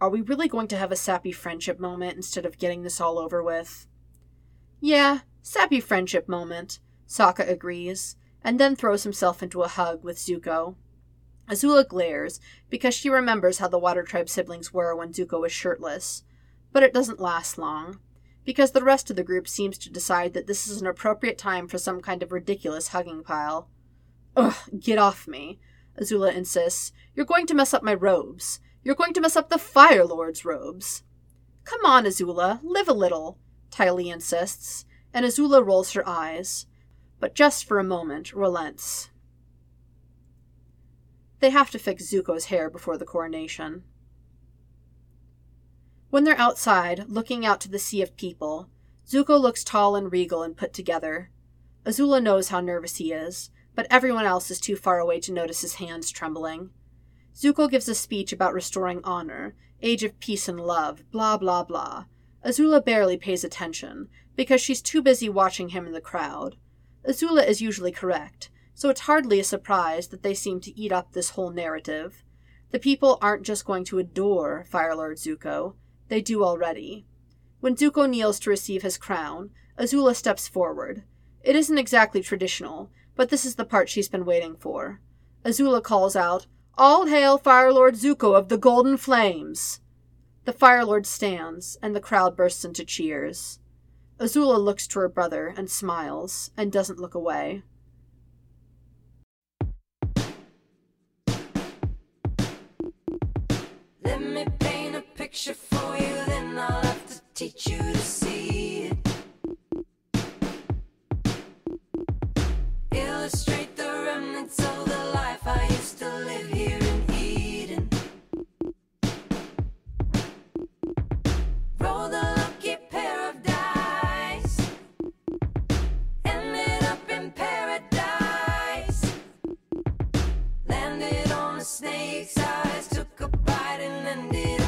Are we really going to have a sappy friendship moment instead of getting this all over with? Yeah, sappy friendship moment, Sokka agrees, and then throws himself into a hug with Zuko. Azula glares because she remembers how the Water Tribe siblings were when Zuko was shirtless, but it doesn't last long, because the rest of the group seems to decide that this is an appropriate time for some kind of ridiculous hugging pile. Ugh, get off me, Azula insists. You're going to mess up my robes. You're going to mess up the Fire Lord's robes. Come on, Azula, live a little, Ty Lee insists, and Azula rolls her eyes, but just for a moment relents. They have to fix Zuko's hair before the coronation. When they're outside, looking out to the sea of people, Zuko looks tall and regal and put together. Azula knows how nervous he is, but everyone else is too far away to notice his hands trembling. Zuko gives a speech about restoring honor, age of peace and love, blah blah blah. Azula barely pays attention, because she's too busy watching him in the crowd. Azula is usually correct, so it's hardly a surprise that they seem to eat up this whole narrative. The people aren't just going to adore Firelord Zuko. They do already. When Zuko kneels to receive his crown, Azula steps forward. It isn't exactly traditional, but this is the part she's been waiting for. Azula calls out, "All hail Firelord Zuko of the Golden Flames!" The Firelord stands, and the crowd bursts into cheers. Azula looks to her brother and smiles, and doesn't look away. Let me paint a picture for you, then I'll have to teach you to see it. Illustrate the remnants of the life I used to live here in Eden. Roll the lucky pair of dice. Ended up in paradise. Landed on a snake's eyes, took a bite and ended up.